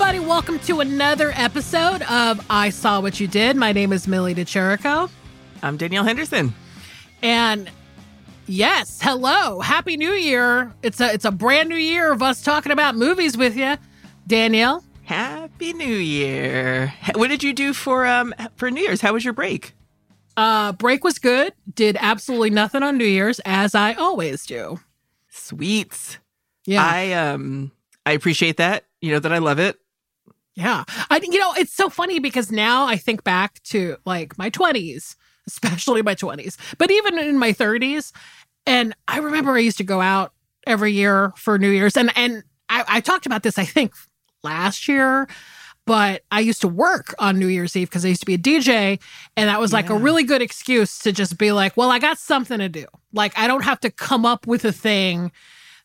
Everybody, welcome to another episode of I Saw What You Did. My name is Millie DeCherico. I'm Danielle Henderson. And yes, hello. Happy New Year. It's a brand new year of us talking about movies with you. Danielle? Happy New Year. What did you do for New Year's? How was your break? Break was good. Did absolutely nothing on New Year's, as I always do. Sweets. Yeah. I appreciate that. You know that I love it. Yeah. It's so funny because now I think back to like my 20s, especially my 20s, but even in my 30s. And I remember I used to go out every year for New Year's. And I talked about this, I think, last year, but I used to work on New Year's Eve because I used to be a DJ. And that was like a really good excuse to just be like, well, I got something to do. Like, I don't have to come up with a thing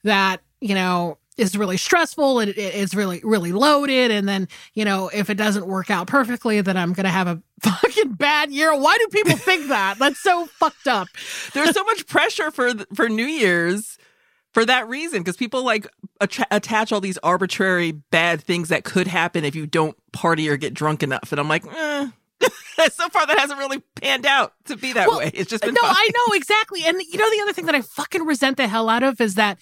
that, you know, is really stressful and it's really, really loaded. And then, you know, if it doesn't work out perfectly, then I'm going to have a fucking bad year. Why do people think that? That's so fucked up. There's so much pressure for New Year's for that reason, because people like attach all these arbitrary bad things that could happen if you don't party or get drunk enough. And I'm like, so far that hasn't really panned out to be that way. It's just been fun. I know, exactly. And you know, the other thing that I fucking resent the hell out of is that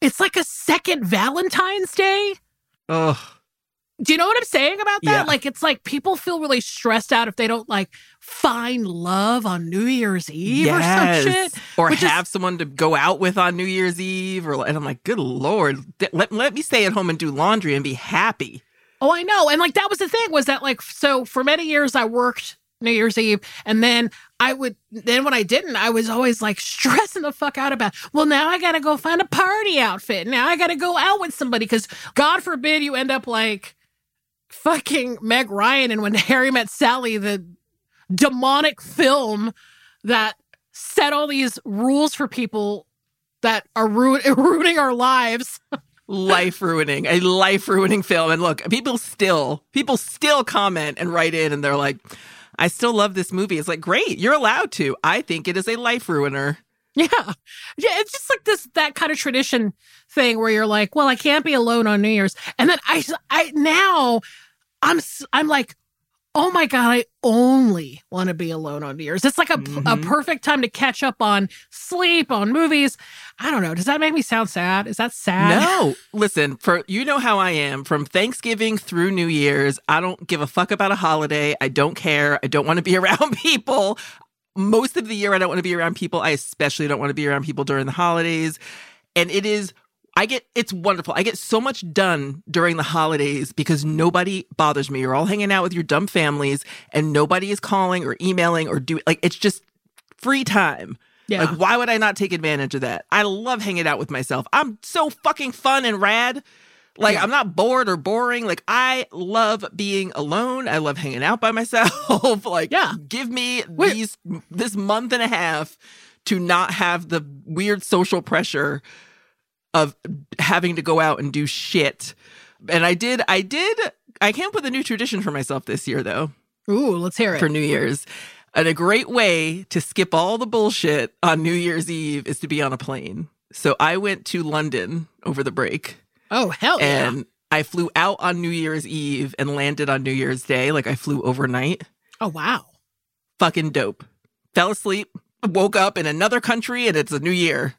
it's like a second Valentine's Day. Ugh. Do you know what I'm saying about that? Yeah. Like, it's like people feel really stressed out if they don't like find love on New Year's Eve or some shit. Or have someone to go out with on New Year's Eve. And I'm like, good Lord, let me stay at home and do laundry and be happy. Oh, I know. And like, that was the thing was that like, so for many years I worked New Year's Eve, and then when I didn't, I was always like stressing the fuck out about, well, now I gotta go find a party outfit, now I gotta go out with somebody, because God forbid you end up like fucking Meg Ryan and When Harry Met Sally, the demonic film that set all these rules for people that are ruining our lives. a life-ruining film. And look, people still comment and write in, and they're like, I still love this movie. It's like, great, you're allowed to. I think it is a life ruiner. Yeah. Yeah, it's just like that kind of tradition thing where you're like, well, I can't be alone on New Year's. And then now I'm like, oh my God, I only want to be alone on New Year's. It's like a perfect time to catch up on sleep, on movies. I don't know. Does that make me sound sad? Is that sad? No. Listen, you know how I am. From Thanksgiving through New Year's, I don't give a fuck about a holiday. I don't care. I don't want to be around people. Most of the year, I don't want to be around people. I especially don't want to be around people during the holidays. And it's wonderful. I get so much done during the holidays because nobody bothers me. You're all hanging out with your dumb families and nobody is calling or emailing or it's just free time. Yeah. Like, why would I not take advantage of that? I love hanging out with myself. I'm so fucking fun and rad. Like, I'm not bored or boring. Like, I love being alone. I love hanging out by myself. Like, give me this month and a half to not have the weird social pressure of having to go out and do shit. And I came up with a new tradition for myself this year, though. Ooh, let's hear it. For New Year's. And a great way to skip all the bullshit on New Year's Eve is to be on a plane. So I went to London over the break. Oh, hell yeah. And I flew out on New Year's Eve and landed on New Year's Day. Like, I flew overnight. Oh, wow. Fucking dope. Fell asleep, woke up in another country, and it's a new year.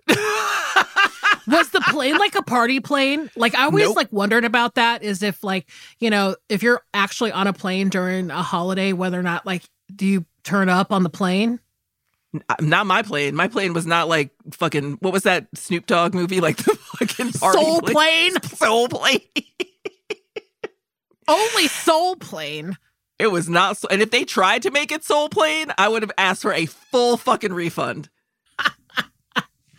Was the plane like a party plane? Like, I always like wondered about that, is if like, you know, if you're actually on a plane during a holiday, whether or not like, do you turn up on the plane? Not my plane. My plane was not like fucking, what was that Snoop Dogg movie? Like the fucking party Soul Plane. Soul Plane. Only Soul Plane. It was not. And if they tried to make it Soul Plane, I would have asked for a full fucking refund.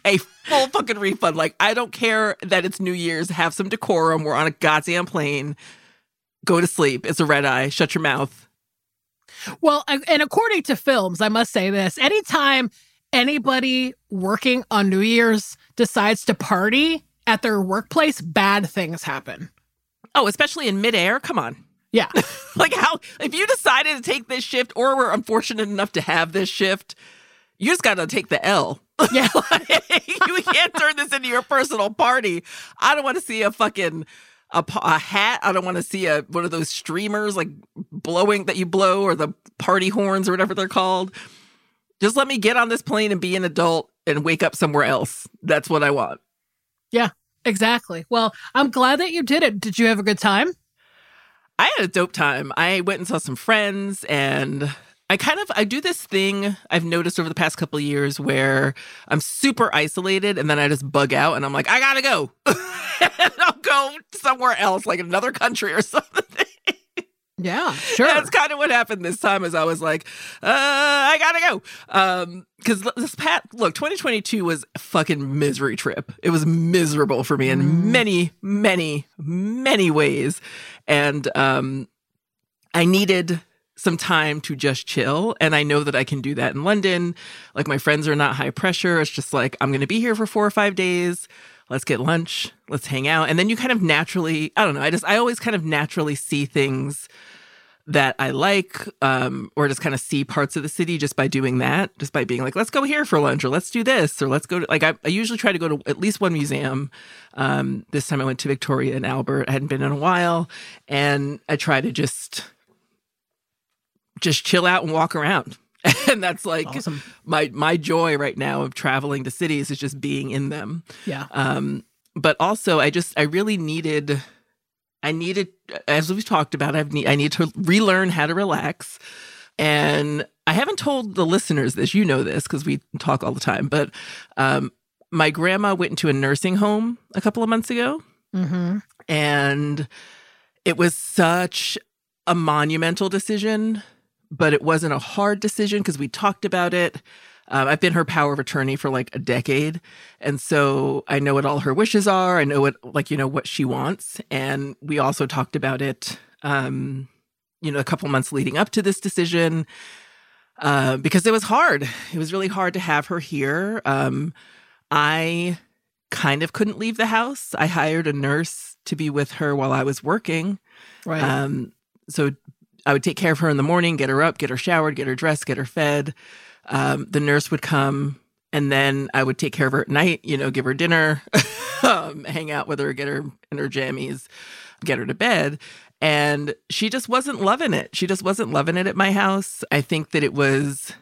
A full fucking refund. Like, I don't care that it's New Year's. Have some decorum. We're on a goddamn plane. Go to sleep. It's a red eye. Shut your mouth. Well, and according to films, I must say this. Anytime anybody working on New Year's decides to party at their workplace, bad things happen. Oh, especially in midair? Come on. Yeah. Like, how, if you decided to take this shift or were unfortunate enough to have this shift, you just got to take the L. Yeah. You can't turn this into your personal party. I don't want to see a fucking a hat. I don't want to see one of those streamers like blowing that you blow, or the party horns or whatever they're called. Just let me get on this plane and be an adult and wake up somewhere else. That's what I want. Yeah, exactly. Well, I'm glad that you did it. Did you have a good time? I had a dope time. I went and saw some friends, and I do this thing I've noticed over the past couple of years where I'm super isolated, and then I just bug out, and I'm like, I gotta go. And I'll go somewhere else, like another country or something. Yeah, sure. That's kind of what happened this time, is I was like, I gotta go. Because 2022 was a fucking misery trip. It was miserable for me in many, many, many ways. And I needed some time to just chill. And I know that I can do that in London. Like, my friends are not high pressure. It's just like, I'm going to be here for 4 or 5 days. Let's get lunch. Let's hang out. And then you kind of naturally, I don't know, I always kind of naturally see things that I like, or just kind of see parts of the city just by doing that, just by being like, let's go here for lunch, or let's do this, or let's go to, like, I usually try to go to at least one museum. This time I went to Victoria and Albert. I hadn't been in a while. And I try to just chill out and walk around. And that's like awesome. my joy right now of traveling to cities is just being in them. Yeah. But also I really needed, as we've talked about, I need to relearn how to relax. And I haven't told the listeners this, you know this, because we talk all the time, but my grandma went into a nursing home a couple of months ago. Mm-hmm. And it was such a monumental decision, but it wasn't a hard decision because we talked about it. I've been her power of attorney for like a decade. And so I know what all her wishes are. I know what she wants. And we also talked about it, a couple months leading up to this decision, because it was hard. It was really hard to have her here. I kind of couldn't leave the house. I hired a nurse to be with her while I was working. Right. So I would take care of her in the morning, get her up, get her showered, get her dressed, get her fed. The nurse would come, and then I would take care of her at night, give her dinner, hang out with her, get her in her jammies, get her to bed. And she just wasn't loving it. She just wasn't loving it at my house. I think that it was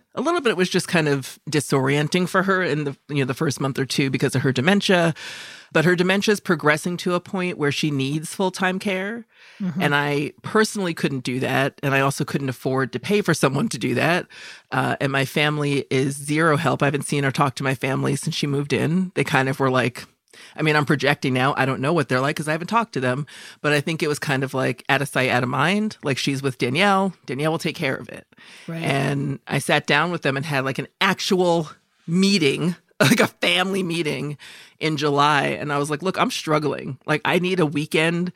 just kind of disorienting for her in the first month or two because of her dementia. But her dementia is progressing to a point where she needs full-time care. Mm-hmm. And I personally couldn't do that. And I also couldn't afford to pay for someone to do that. And my family is zero help. I haven't seen or talked to my family since she moved in. They kind of were like, I mean, I'm projecting now. I don't know what they're like because I haven't talked to them. But I think it was kind of like out of sight, out of mind. Like, she's with Danielle. Danielle will take care of it. Right. And I sat down with them and had like an actual meeting, like a family meeting in July. And I was like, look, I'm struggling. Like, I need a weekend,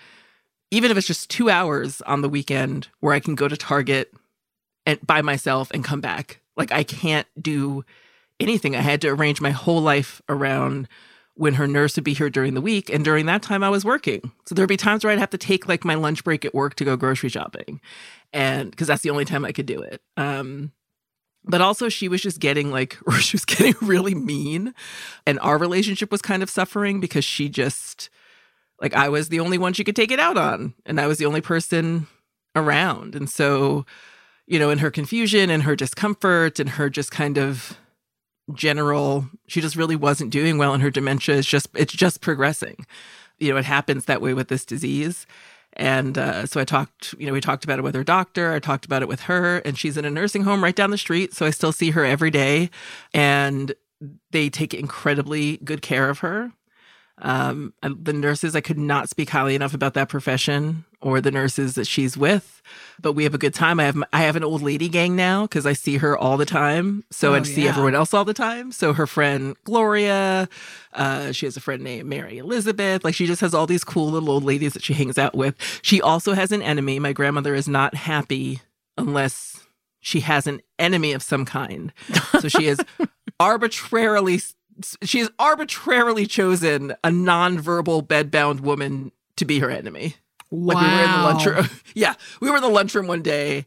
even if it's just 2 hours on the weekend where I can go to Target and by myself and come back. Like, I can't do anything. I had to arrange my whole life around when her nurse would be here during the week. And during that time I was working. So there'd be times where I'd have to take like my lunch break at work to go grocery shopping. And because that's the only time I could do it. But also she was just getting really mean, and our relationship was kind of suffering because she just, like, I was the only one she could take it out on, and I was the only person around. And so, in her confusion and her discomfort and her just kind of general, she just really wasn't doing well, and her dementia is just progressing. It happens that way with this disease. And so I talked, we talked about it with her doctor. I talked about it with her, and she's in a nursing home right down the street. So I still see her every day, and they take incredibly good care of her. The nurses, I could not speak highly enough about that profession. or the nurses that she's with, but we have a good time. I have an old lady gang now because I see her all the time. So I see everyone else all the time. So her friend Gloria, she has a friend named Mary Elizabeth. Like, she just has all these cool little old ladies that she hangs out with. She also has an enemy. My grandmother is not happy unless she has an enemy of some kind. So she is arbitrarily chosen a nonverbal bedbound woman to be her enemy. Wow. Like, we were in the lunchroom. Yeah. We were in the lunchroom one day,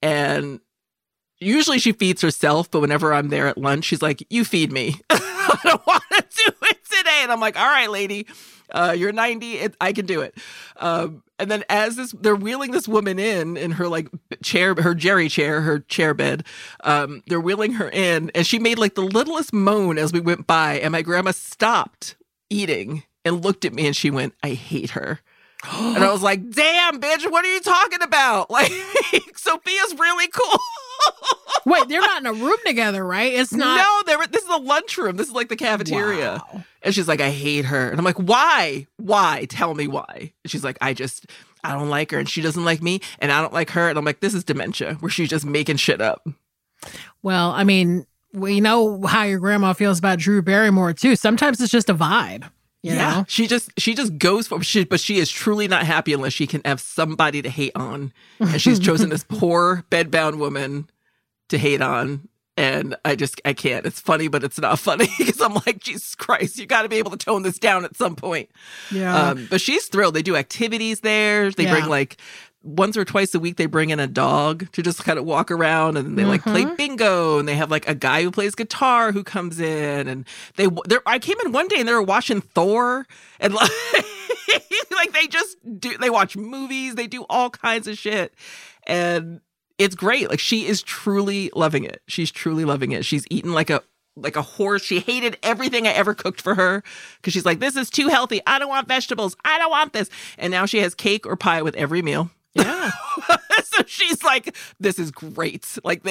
and usually she feeds herself, but whenever I'm there at lunch, she's like, "You feed me." I don't want to do it today. And I'm like, "All right, lady, you're 90. I can do it." And then as they're wheeling this woman in her like chair, her Jerry chair, her chair bed, they're wheeling her in, and she made like the littlest moan as we went by. And my grandma stopped eating and looked at me, and she went, "I hate her." And I was like, "Damn, bitch, what are you talking about? Like, Sophia's really cool." Wait, they're not in a room together, right? It's not. No, this is a lunchroom. This is like the cafeteria. Wow. And she's like, "I hate her." And I'm like, "Why? Why? Tell me why." And she's like, I don't like her, and she doesn't like me, and I don't like her. And I'm like, this is dementia where she's just making shit up. Well, I mean, we know how your grandma feels about Drew Barrymore, too. Sometimes it's just a vibe. You know? She just goes for it, but she is truly not happy unless she can have somebody to hate on. And she's chosen this poor bedbound woman to hate on. And I can't. It's funny, but it's not funny because I'm like, Jesus Christ, you got to be able to tone this down at some point. Yeah. But she's thrilled. They do activities there. They bring like once or twice a week, they bring in a dog to just kind of walk around, and they like play bingo, and they have like a guy who plays guitar who comes in, and I came in one day and they were watching Thor, and like, like they watch movies, they do all kinds of shit, and it's great. Like, she is truly loving it. She's truly loving it. She's eaten like a horse. She hated everything I ever cooked for her because she's like, this is too healthy. I don't want vegetables. I don't want this. And now she has cake or pie with every meal. Yeah. So she's like, this is great. Like,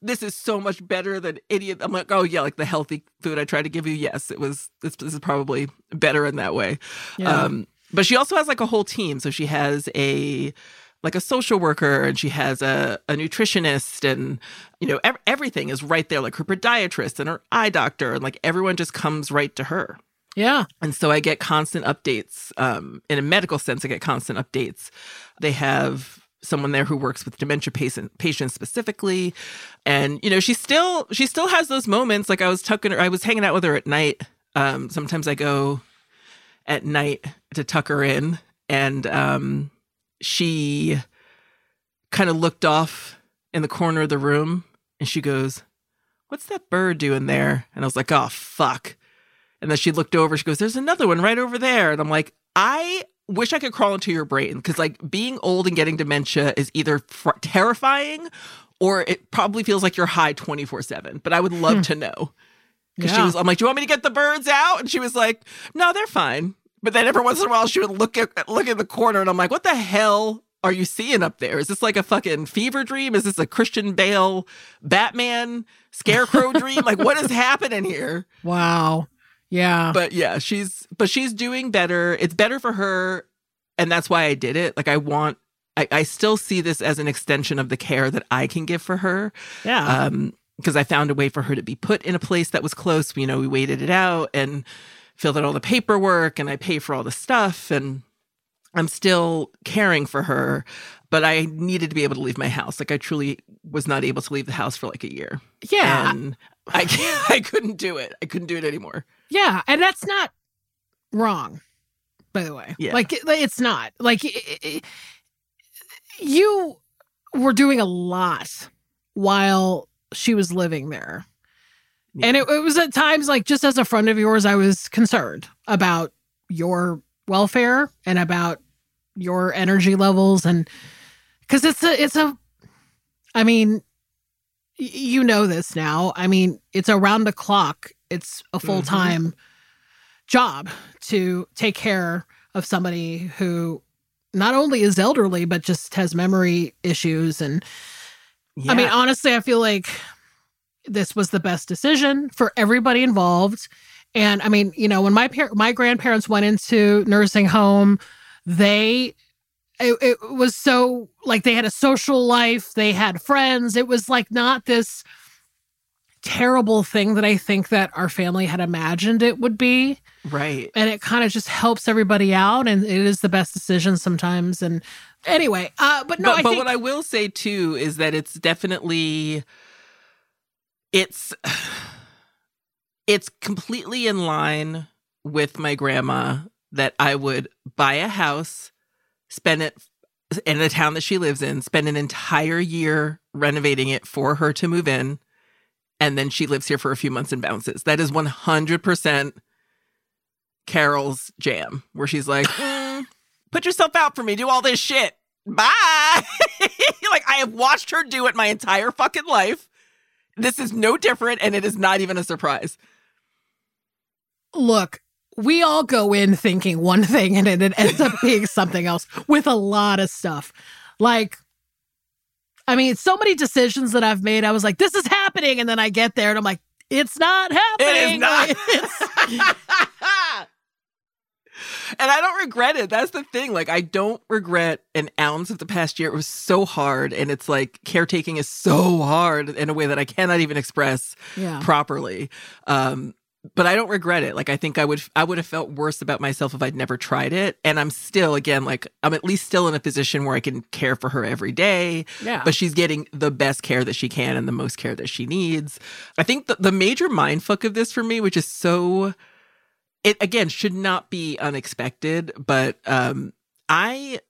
this is so much better than idiot. I'm like, oh yeah, like the healthy food I tried to give you. Yes, this is probably better in that way. Yeah. But she also has like a whole team. So she has a social worker, and she has a nutritionist, and, you know, everything is right there. Like, her podiatrist and her eye doctor, and like everyone just comes right to her. Yeah. And so I get constant updates. In a medical sense, I get constant updates. They have someone there who works with dementia patients specifically. And, you know, she still has those moments. Like, I was hanging out with her at night. Sometimes I go at night to tuck her in, and she kind of looked off in the corner of the room, and she goes, "What's that bird doing there?" And I was like, "Oh, fuck." And then she looked over, she goes, "There's another one right over there." And I'm like, I wish I could crawl into your brain, because like being old and getting dementia is either terrifying, or it probably feels like you're high 24/7. But I would love to know. Because I'm like, "Do you want me to get the birds out?" And she was like, "No, they're fine." But then every once in a while she would look at the corner, and I'm like, "What the hell are you seeing up there? Is this like a fucking fever dream? Is this a Christian Bale Batman scarecrow dream? Like, what is happening here?" Wow. Yeah. But yeah, she's doing better. It's better for her. And that's why I did it. Like, I still see this as an extension of the care that I can give for her. Yeah. Because I found a way for her to be put in a place that was close. You know, we waited it out and filled out all the paperwork, and I pay for all the stuff, and I'm still caring for her, but I needed to be able to leave my house. Like, I truly was not able to leave the house for like a year. Yeah. And I couldn't do it. I couldn't do it anymore. Yeah, and that's not wrong, by the way. Yeah. Like, it's not. Like, you were doing a lot while she was living there. Yeah. And it was at times, like, just as a friend of yours, I was concerned about your welfare and about your energy levels. And because I mean, you know this now. I mean, it's around the clock. It's a full-time job to take care of somebody who not only is elderly, but just has memory issues. And I mean, honestly, I feel like this was the best decision for everybody involved. And I mean, you know, when my grandparents went into nursing home, they It was so, like, they had a social life, they had friends. It was, like, not this terrible thing that I think that our family had imagined it would be. Right. And it kind of just helps everybody out, and it is the best decision sometimes. And anyway, but what I will say, too, is that it's definitely, it's completely in line with my grandma that I would buy a house, spend it in the town that she lives in, spend an entire year renovating it for her to move in, and then she lives here for a few months and bounces. That is 100% Carol's jam, where she's like, put yourself out for me, do all this shit. Bye! Like, I have watched her do it my entire fucking life. This is no different, and it is not even a surprise. Look, we all go in thinking one thing and it ends up being something else with a lot of stuff. Like, I mean, so many decisions that I've made, I was like, this is happening. And then I get there and I'm like, it's not happening. It is not. And I don't regret it. That's the thing. Like, I don't regret an ounce of the past year. It was so hard. And it's like, caretaking is so hard in a way that I cannot even express properly. But I don't regret it. Like, I think I would have felt worse about myself if I'd never tried it. And I'm still, again, like, I'm at least still in a position where I can care for her every day. Yeah. But she's getting the best care that she can and the most care that she needs. I think the major mindfuck of this for me, which is so, it again should not be unexpected, but I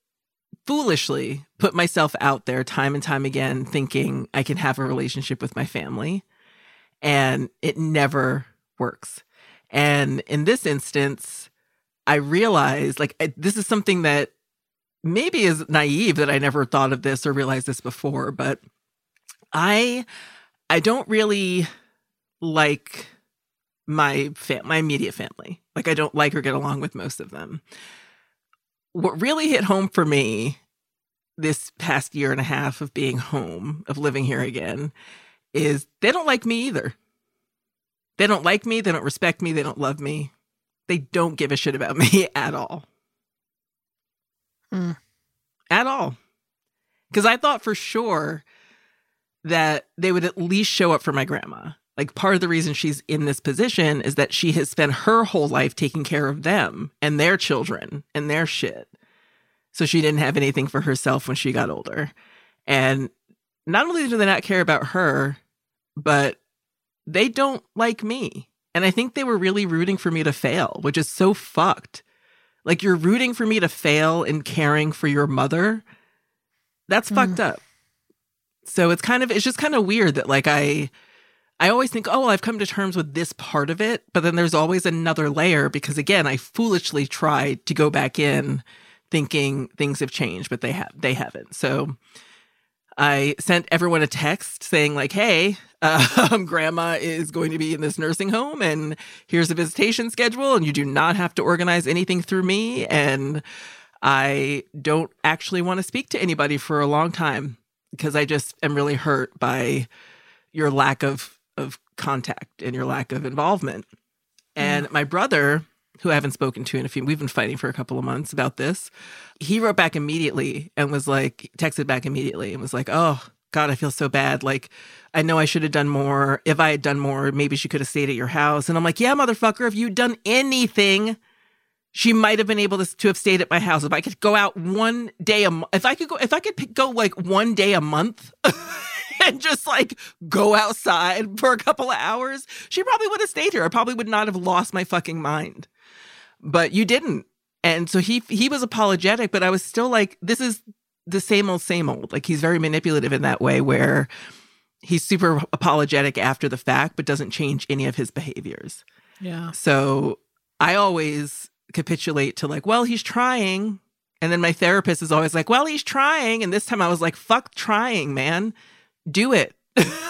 foolishly put myself out there time and time again, thinking I can have a relationship with my family, and it never works. And in this instance, I realized, like, this is something that maybe is naive that I never thought of this or realized this before, but I don't really like my immediate family. Like, I don't like or get along with most of them. What really hit home for me this past year and a half of being home, of living here again, is they don't like me either. They don't like me. They don't respect me. They don't love me. They don't give a shit about me at all. Mm. At all. Because I thought for sure that they would at least show up for my grandma. Like, part of the reason she's in this position is that she has spent her whole life taking care of them and their children and their shit. So she didn't have anything for herself when she got older. And not only do they not care about her, but they don't like me. And I think they were really rooting for me to fail, which is so fucked. Like, you're rooting for me to fail in caring for your mother. That's fucked up. So it's just kind of weird that, like, I always think, oh, well, I've come to terms with this part of it. But then there's always another layer, because, again, I foolishly tried to go back in thinking things have changed, but they haven't. So I sent everyone a text saying, like, hey, grandma is going to be in this nursing home, and here's a visitation schedule, and you do not have to organize anything through me, and I don't actually want to speak to anybody for a long time, because I just am really hurt by your lack of contact and your lack of involvement. And my brother, who I haven't spoken to in a few, we've been fighting for a couple of months about this. He wrote back immediately and was like, texted back immediately and was like, oh God, I feel so bad. Like, I know I should have done more. If I had done more, maybe she could have stayed at your house. And I'm like, yeah, motherfucker, if you'd done anything, she might have been able to have stayed at my house. If I could go out one day, if I could go like one day a month and just like go outside for a couple of hours, she probably would have stayed here. I probably would not have lost my fucking mind. But you didn't. And so he was apologetic, but I was still like, this is the same old. Like, he's very manipulative in that way, where he's super apologetic after the fact, but doesn't change any of his behaviors. Yeah. So I always capitulate to, like, well, he's trying. And then my therapist is always like, well, he's trying. And this time I was like, fuck trying, man. Do it.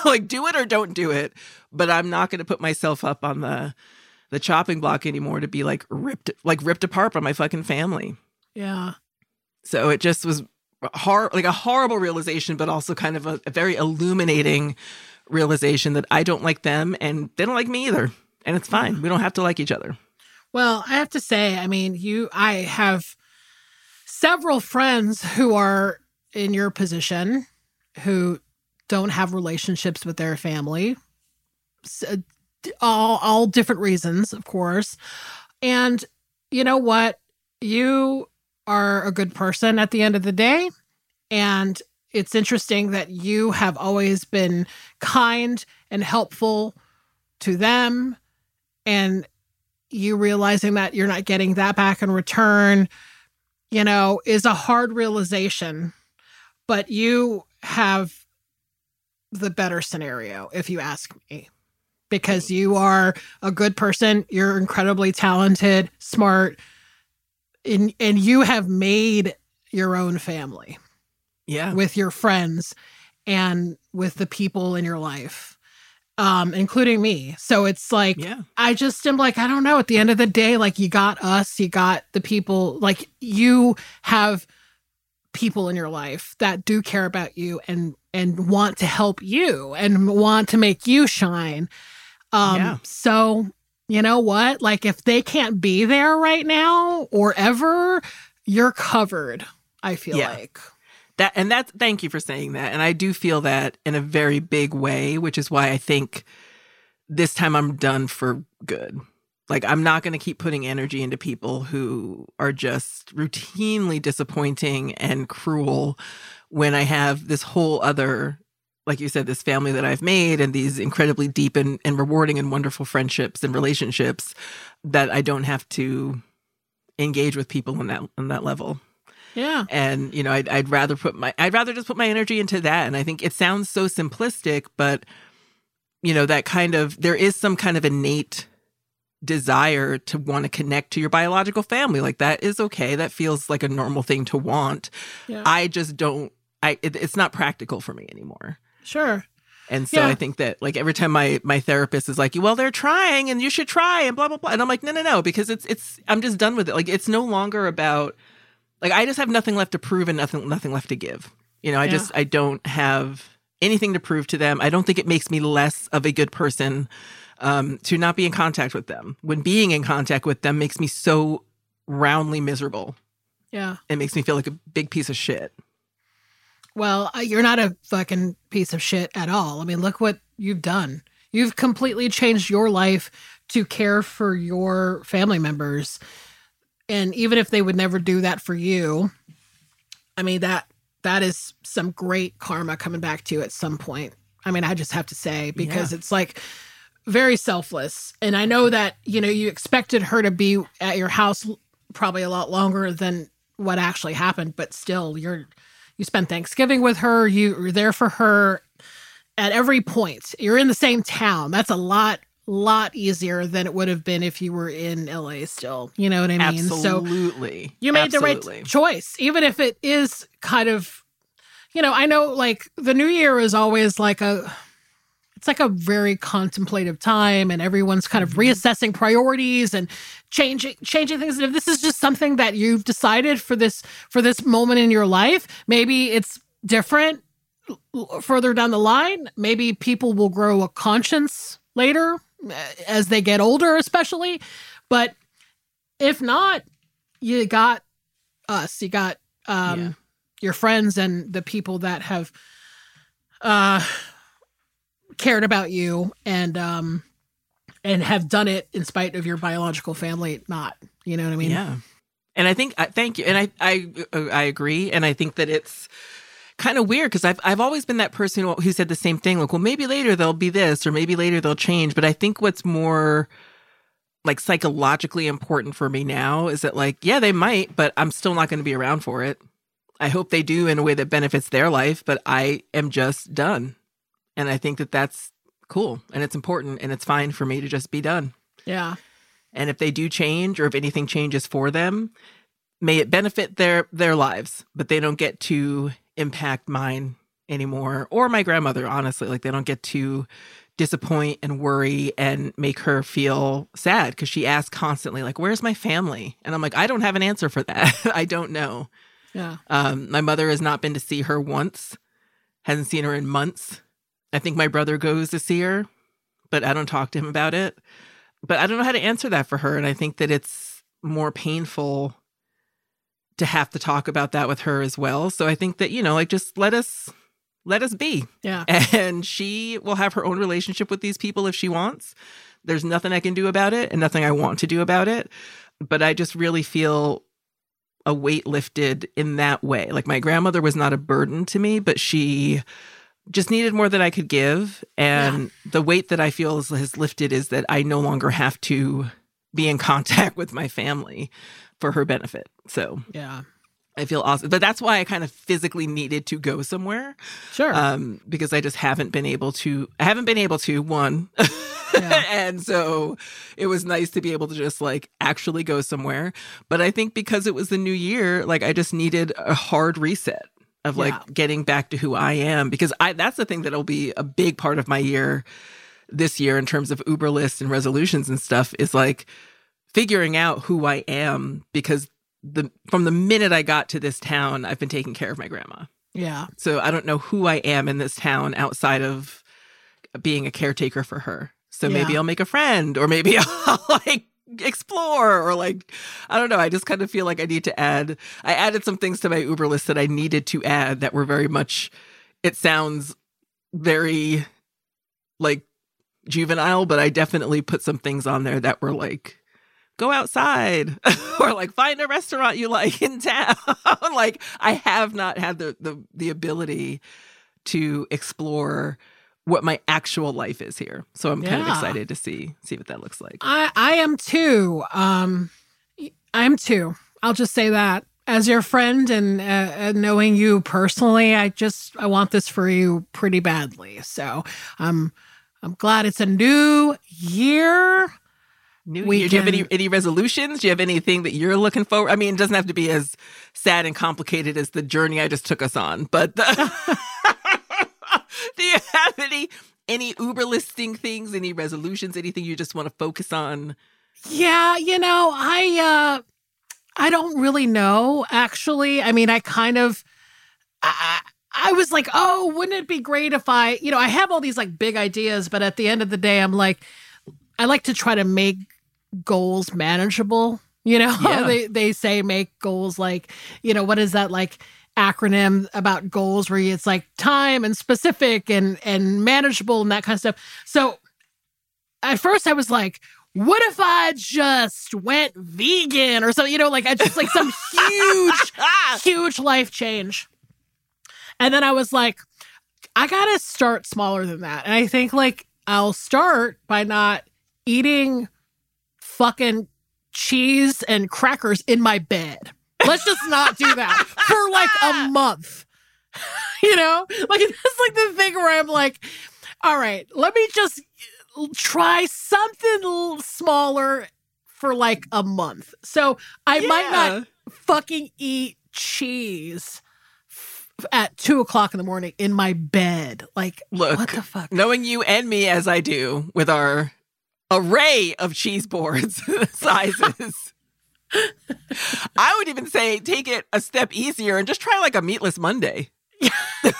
Like, do it or don't do it. But I'm not going to put myself up on the chopping block anymore to be ripped apart by my fucking family. Yeah. So it just was a horrible realization, but also kind of a very illuminating realization that I don't like them and they don't like me either. And it's fine. We don't have to like each other. Well, I have to say, I mean, I have several friends who are in your position who don't have relationships with their family, all different reasons, of course. And you know what? You are a good person at the end of the day. And it's interesting that you have always been kind and helpful to them. And you realizing that you're not getting that back in return, you know, is a hard realization. But you have the better scenario, if you ask me, because you are a good person. You're incredibly talented, smart, and you have made your own family. Yeah. With your friends and with the people in your life, including me. So it's like, yeah. I just am like, I don't know. At the end of the day, like, you got us, you got the people, like, you have people in your life that do care about you and want to help you and want to make you shine. Yeah. So you know what? Like, if they can't be there right now or ever, you're covered, I feel like. Thank you for saying that. And I do feel that in a very big way, which is why I think this time I'm done for good. Like, I'm not going to keep putting energy into people who are just routinely disappointing and cruel when I have this whole other, like you said, this family that I've made and these incredibly deep and rewarding and wonderful friendships and relationships that I don't have to engage with people on that level. Yeah. And, you know, I'd rather just put my energy into that. And I think it sounds so simplistic, but, you know, that kind of, there is some kind of innate desire to want to connect to your biological family. Like, that is okay. That feels like a normal thing to want. Yeah. I just don't, it's not practical for me anymore. Sure. And so I think that, like, every time my therapist is like, well, they're trying and you should try and blah, blah, blah. And I'm like, no, because it's I'm just done with it. Like, it's no longer about, like, I just have nothing left to prove and nothing left to give. You know, I don't have anything to prove to them. I don't think it makes me less of a good person to not be in contact with them. When being in contact with them makes me so roundly miserable. Yeah. It makes me feel like a big piece of shit. Well, you're not a fucking piece of shit at all. I mean, look what you've done. You've completely changed your life to care for your family members. And even if they would never do that for you, I mean, that is some great karma coming back to you at some point. I mean, I just have to say, because it's like very selfless. And I know that, you know, you expected her to be at your house probably a lot longer than what actually happened. But still, you spent Thanksgiving with her. You were there for her at every point. You're in the same town. That's a lot easier than it would have been if you were in LA still. You know what I mean? Absolutely. So you made the right choice, even if it is kind of, you know, I know, like, the new year is always like it's like a very contemplative time, and everyone's kind of reassessing priorities and changing things. And if this is just something that you've decided for this moment in your life, maybe it's different further down the line. Maybe people will grow a conscience later, as they get older, especially. But if not, you got us. You got your friends and the people that have cared about you and have done it in spite of your biological family not. You know what I mean? Yeah. And I think, thank you. And I agree. And I think that it's kind of weird because I've always been that person who said the same thing, like, well, maybe later they'll be this, or maybe later they'll change. But I think what's more, like, psychologically important for me now is that, like, yeah, they might, but I'm still not going to be around for it. I hope they do in a way that benefits their life, but I am just done. And I think that that's cool, and it's important, and it's fine for me to just be done. Yeah. And if they do change, or if anything changes for them, may it benefit their lives, but they don't get to impact mine anymore, or my grandmother, honestly. Like, they don't get to disappoint and worry and make her feel sad, because she asks constantly, like, where's my family? And I'm like, I don't have an answer for that. I don't know. Yeah. My mother has not been to see her once, hasn't seen her in months. I think my brother goes to see her, but I don't talk to him about it. But I don't know how to answer that for her. And I think that it's more painful to have to talk about that with her as well. So I think that, you know, like, just let us be. Yeah. And she will have her own relationship with these people if she wants. There's nothing I can do about it and nothing I want to do about it. But I just really feel a weight lifted in that way. Like, my grandmother was not a burden to me, but she just needed more than I could give. And the weight that I feel has lifted is that I no longer have to be in contact with my family for her benefit. So yeah, I feel awesome. But that's why I kind of physically needed to go somewhere. Sure. Because I just haven't been able to, one. Yeah. And so it was nice to be able to just like actually go somewhere. But I think because it was the new year, like I just needed a hard reset of like getting back to who I am, because that's the thing that'll be a big part of my year this year in terms of Uber lists and resolutions and stuff is like figuring out who I am, because from the minute I got to this town, I've been taking care of my grandma. Yeah. So I don't know who I am in this town outside of being a caretaker for her. So maybe I'll make a friend, or maybe I'll like explore, or like, I don't know. I just kind of feel like I added some things to my Uber list that I needed to add that were very much, it sounds very like juvenile, but I definitely put some things on there that were like, go outside or like find a restaurant you like in town. Like, I have not had the ability to explore what my actual life is here. So I'm kind of excited to see what that looks like. I am too. I'll just say that as your friend and knowing you personally, I want this for you pretty badly. So I'm glad it's a new year. Do you have any resolutions? Do you have anything that you're looking forward? I mean, it doesn't have to be as sad and complicated as the journey I just took us on. But do you have any Uber listing things, any resolutions, anything you just want to focus on? Yeah, you know, I don't really know, actually. I mean, I was like, oh, wouldn't it be great if I have all these like big ideas, but at the end of the day, I'm like, I like to try to make goals manageable. You know, they say make goals like, you know, what is that like acronym about goals where it's like time and specific and manageable and that kind of stuff. So at first I was like, what if I just went vegan or something, you know, like I just like some huge, huge life change. And then I was like, I got to start smaller than that. And I think like I'll start by not eating fucking cheese and crackers in my bed. Let's just not do that for like a month. You know? Like, it's like the thing where I'm like, all right, let me just try something smaller for like a month. So I might not fucking eat cheese at 2:00 in the morning in my bed. Like, look, what the fuck? Knowing you and me as I do with our array of cheese boards sizes. I would even say take it a step easier and just try like a meatless Monday. Like,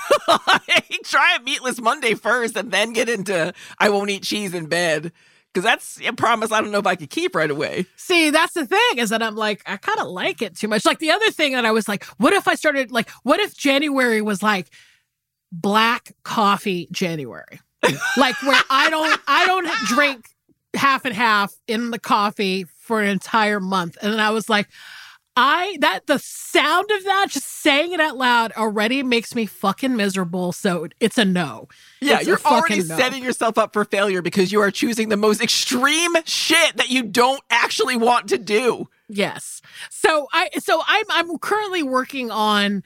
try a meatless Monday first and then get into I won't eat cheese in bed. Because that's a promise I don't know if I could keep right away. See, that's the thing is that I'm like, I kind of like it too much. Like the other thing that I was like, what if January was like black coffee January? Like where I don't drink half and half in the coffee for an entire month. And then I was like, the sound of that, just saying it out loud already makes me fucking miserable. So it's a no. Yeah, you're already setting yourself up for failure because you are choosing the most extreme shit that you don't actually want to do. Yes. So I'm currently working on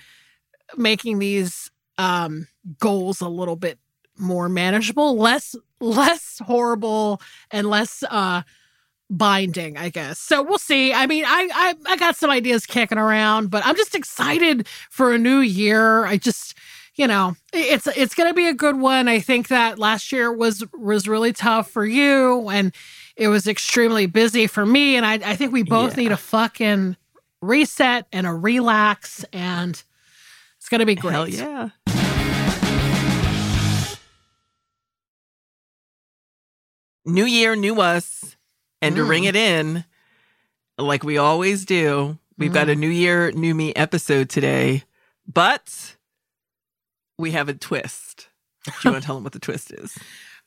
making these goals a little bit more manageable, less horrible, and less binding, I guess. So we'll see. I mean, I got some ideas kicking around, but I'm just excited for a new year. I just, you know, it's going to be a good one. I think that last year was really tough for you, and it was extremely busy for me. And I think we both need a fucking reset and a relax, and it's going to be great. Hell yeah. New year, new us. And to ring it in, like we always do, We've got a new year, new me episode today, but we have a twist. Do you want to tell them what the twist is?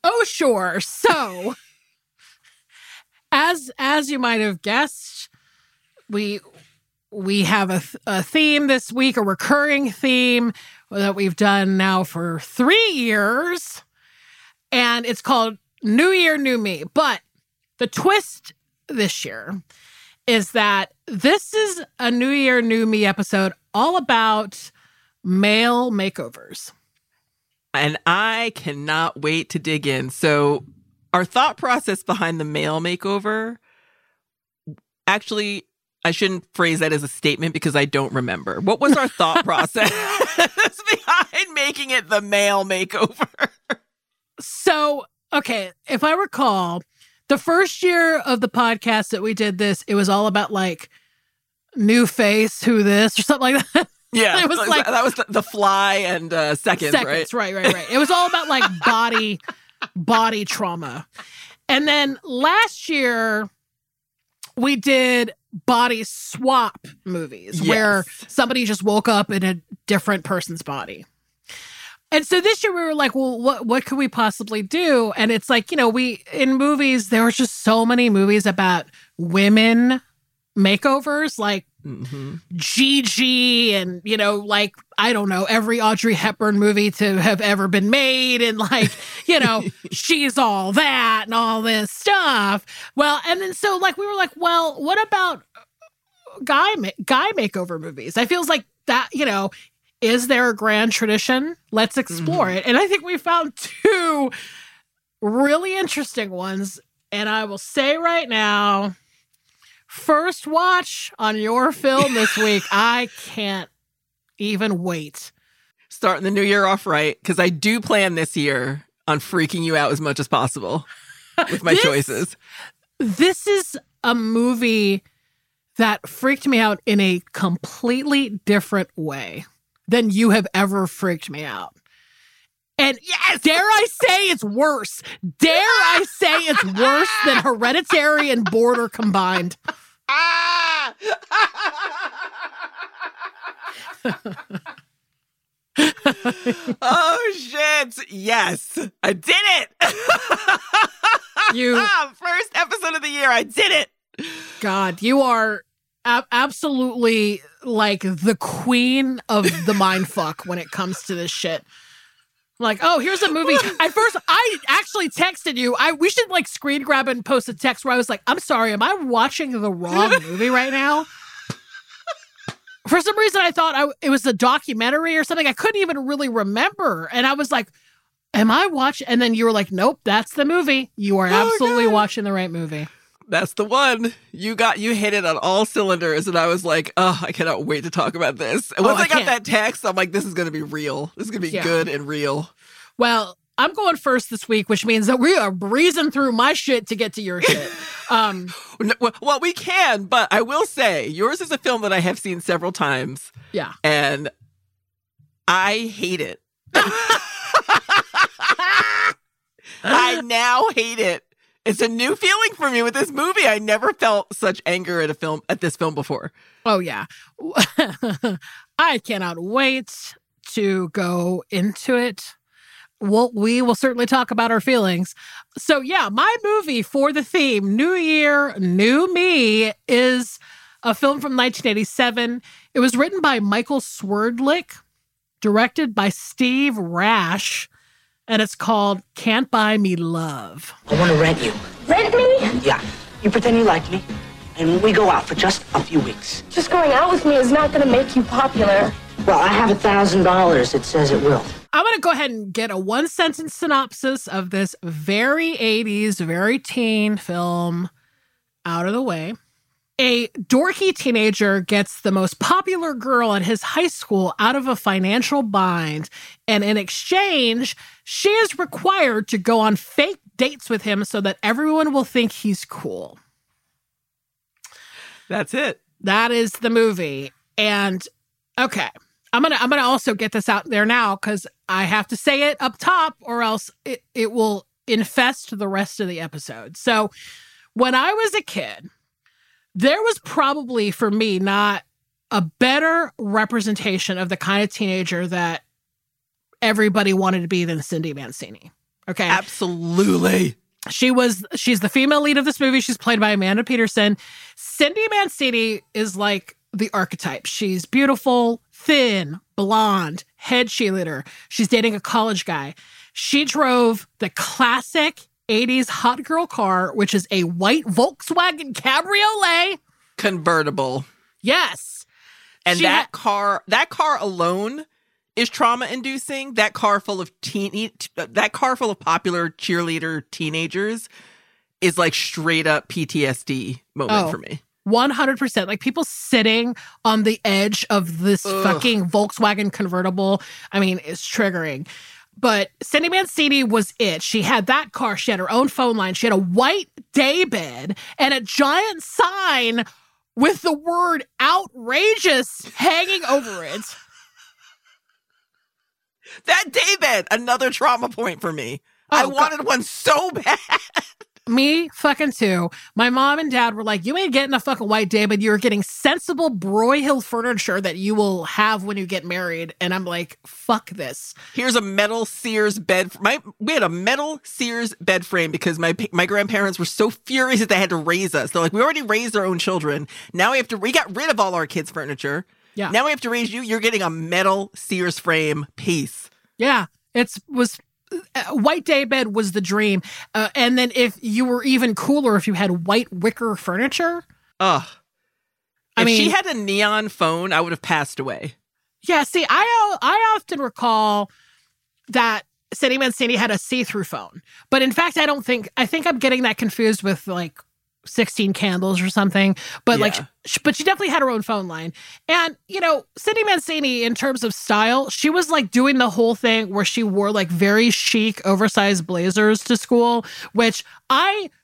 Oh, sure. So, as you might have guessed, we have a theme this week, a recurring theme that we've done now for 3 years, and it's called New Year, New Me. But the twist this year is that this is a New Year, New Me episode all about male makeovers. And I cannot wait to dig in. So our thought process behind the male makeover, actually, I shouldn't phrase that as a statement because I don't remember. What was our thought process behind making it the male makeover? So, okay, if I recall, the first year of the podcast that we did this, it was all about like new face, who this, or something like that. Yeah, it was like that was the Fly and seconds, right? Right. It was all about like body trauma. And then last year we did body swap movies, yes, where somebody just woke up in a different person's body. And so this year we were like, well, what could we possibly do? And it's like, you know, we in movies there were just so many movies about women makeovers, like Gigi and, you know, like, I don't know, every Audrey Hepburn movie to have ever been made and like, you know, She's All That and all this stuff. Well, and then so like we were like, well, what about guy makeover movies? I feels like that, you know, is there a grand tradition? Let's explore it. And I think we found two really interesting ones. And I will say right now, first watch on your film this week. I can't even wait. Starting the new year off right, because I do plan this year on freaking you out as much as possible with my choices. This is a movie that freaked me out in a completely different way than you have ever freaked me out. And yes, dare I say it's worse. Dare I say it's worse than Hereditary and Border combined. Oh, shit. Yes, I did it. First episode of the year, I did it. God, you are absolutely like the queen of the mindfuck when it comes to this shit. Like, oh, here's a movie. At first, I actually texted you. We should like screen grab and post a text where I was like, I'm sorry, am I watching the wrong movie right now? For some reason, I thought it was a documentary or something. I couldn't even really remember. And I was like, am I watching? And then you were like, nope, that's the movie. You are absolutely watching the right movie. That's the one. You hit it on all cylinders. And I was like, oh, I cannot wait to talk about this. And once I got that text, I'm like, this is going to be real. This is going to be good and real. Well, I'm going first this week, which means that we are breezing through my shit to get to your shit. Well, we can, but I will say yours is a film that I have seen several times. Yeah. And I hate it. I now hate it. It's a new feeling for me with this movie. I never felt such anger at this film before. Oh, yeah. I cannot wait to go into it. We will certainly talk about our feelings. So, yeah, my movie for the theme, New Year, New Me, is a film from 1987. It was written by Michael Swerdlick, directed by Steve Rash, and it's called Can't Buy Me Love. I want to rent you. Rent me? Yeah. You pretend you like me, and we go out for just a few weeks. Just going out with me is not going to make you popular. Well, I have $1,000 that says it will. I'm going to go ahead and get a one-sentence synopsis of this very 80s, very teen film out of the way. A dorky teenager gets the most popular girl at his high school out of a financial bind, and in exchange, she is required to go on fake dates with him so that everyone will think he's cool. That's it. That is the movie. And okay, I'm gonna also get this out there now because I have to say it up top, or else it will infest the rest of the episode. So when I was a kid, there was probably, for me, not a better representation of the kind of teenager that everybody wanted to be than Cindy Mancini. Okay. Absolutely. She's the female lead of this movie. She's played by Amanda Peterson. Cindy Mancini is like the archetype. She's beautiful, thin, blonde, head cheerleader. She's dating a college guy. She drove the classic 80s hot girl car, which is a white Volkswagen Cabriolet. Convertible. Yes. And that car alone is trauma-inducing. That car full of popular cheerleader teenagers is like straight-up PTSD moment for me. 100%. Like, people sitting on the edge of this fucking Volkswagen convertible, I mean, it's triggering. But Cindy Mancini was it. She had that car. She had her own phone line. She had a white daybed and a giant sign with the word outrageous hanging over it. That daybed, another trauma point for me. I wanted one so bad. Me fucking too. My mom and dad were like, you ain't getting a fucking white daybed. You're getting sensible Broyhill furniture that you will have when you get married. And I'm like, fuck this. Here's a metal Sears bed. We had a metal Sears bed frame because my grandparents were so furious that they had to raise us. They're like, we already raised our own children. Now we got rid of all our kids' furniture. Yeah. Now we have to raise you. You're getting a metal Sears frame piece. Yeah. White daybed was the dream. And then if you were even cooler, if you had white wicker furniture. If she had a neon phone, I would have passed away. Yeah, see, I often recall that Cindy Mancini had a see-through phone. But in fact, I think I'm getting that confused with like 16 Candles or something. But but she definitely had her own phone line. And, you know, Cindy Mancini, in terms of style, she was like doing the whole thing where she wore like very chic, oversized blazers to school, which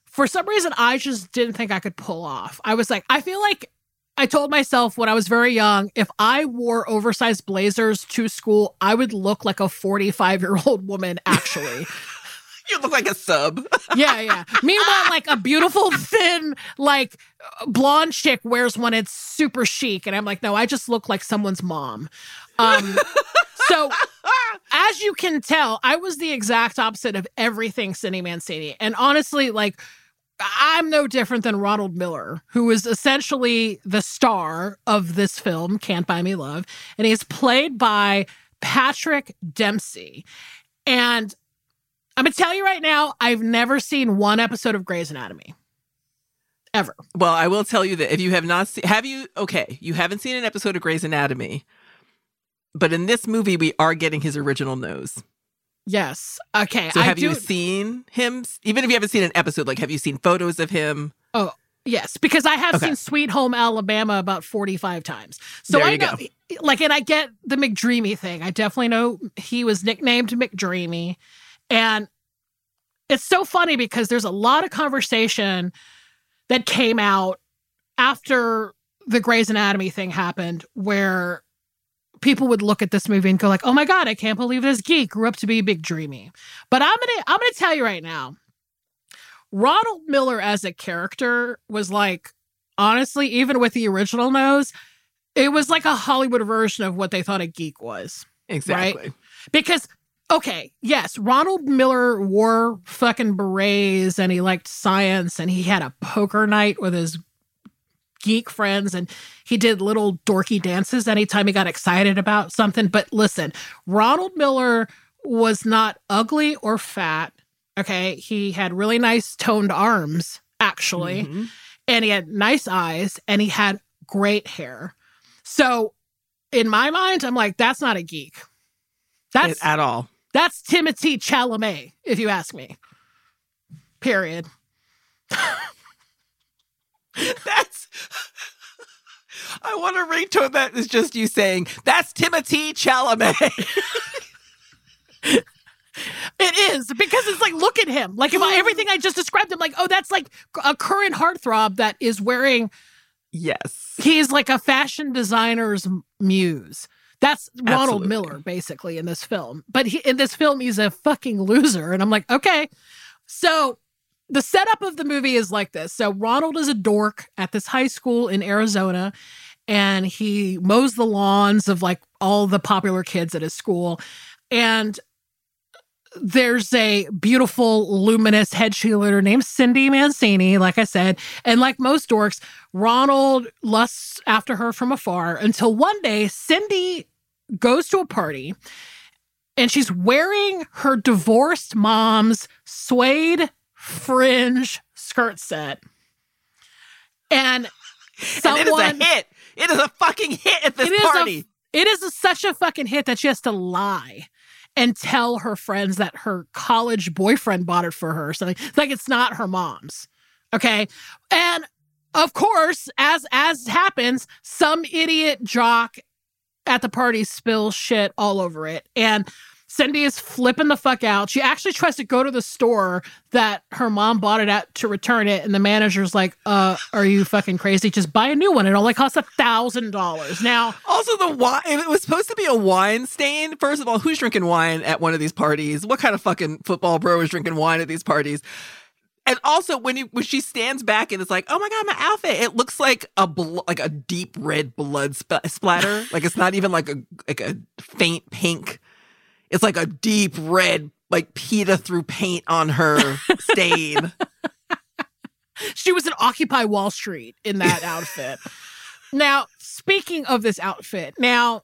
for some reason, I just didn't think I could pull off. I was like, I feel like I told myself when I was very young, if I wore oversized blazers to school, I would look like a 45-year-old woman, actually. You look like a sub. Yeah. Meanwhile, like a beautiful, thin, like blonde chick wears one. It's super chic. And I'm like, no, I just look like someone's mom. So as you can tell, I was the exact opposite of everything Cindy Mancini. And honestly, like, I'm no different than Ronald Miller, who is essentially the star of this film, Can't Buy Me Love. And he's played by Patrick Dempsey. And I'm going to tell you right now, I've never seen one episode of Grey's Anatomy. Ever. Well, I will tell you that if you have not seen... you haven't seen an episode of Grey's Anatomy, but in this movie, we are getting his original nose. Yes. Okay. So have you seen him? Even if you haven't seen an episode, like, have you seen photos of him? Oh, yes. Because I have seen Sweet Home Alabama about 45 times. So there you go. Like, and I get the McDreamy thing. I definitely know he was nicknamed McDreamy. And it's so funny because there's a lot of conversation that came out after the Grey's Anatomy thing happened where people would look at this movie and go like, oh my God, I can't believe this geek grew up to be McDreamy. But I'm gonna tell you right now, Ronald Miller as a character was like, honestly, even with the original nose, it was like a Hollywood version of what they thought a geek was. Exactly. Right? Because... okay, yes, Ronald Miller wore fucking berets and he liked science and he had a poker night with his geek friends and he did little dorky dances anytime he got excited about something. But listen, Ronald Miller was not ugly or fat, okay? He had really nice toned arms, actually, and he had nice eyes and he had great hair. So in my mind, I'm like, that's not a geek. That's at all. That's Timothee Chalamet, if you ask me. Period. I want a ringtone that is just you saying, that's Timothee Chalamet. It is, because it's like, look at him. Like, everything I just described, I'm like, oh, that's like a current heartthrob that is wearing... Yes. He's like a fashion designer's muse. That's Ronald Miller, basically, in this film. But in this film, he's a fucking loser. And I'm like, okay. So the setup of the movie is like this. So Ronald is a dork at this high school in Arizona. and he mows the lawns of like all the popular kids at his school. And there's a beautiful, luminous head cheerleader named Cindy Mancini, like I said. And like most dorks, Ronald lusts after her from afar until one day Cindy goes to a party and she's wearing her divorced mom's suede fringe skirt set. And someone... And it is a hit. It is a fucking hit at this party. It is such a fucking hit that she has to lie and tell her friends that her college boyfriend bought it for her. So, like it's not her mom's, okay? And, of course, as happens, some idiot jock at the party spills shit all over it. And Cindy is flipping the fuck out. She actually tries to go to the store that her mom bought it at to return it. And the manager's like, are you fucking crazy? Just buy a new one. It only costs $1,000. Now, also the wine, it was supposed to be a wine stain. First of all, who's drinking wine at one of these parties? What kind of fucking football bro is drinking wine at these parties? And also, when she stands back and it's like, oh my God, my outfit, it looks like a deep red blood splatter. Like it's not even like a faint pink. It's like a deep red, like PETA threw paint on her stain. She was in Occupy Wall Street in that outfit. Now, speaking of this outfit, now,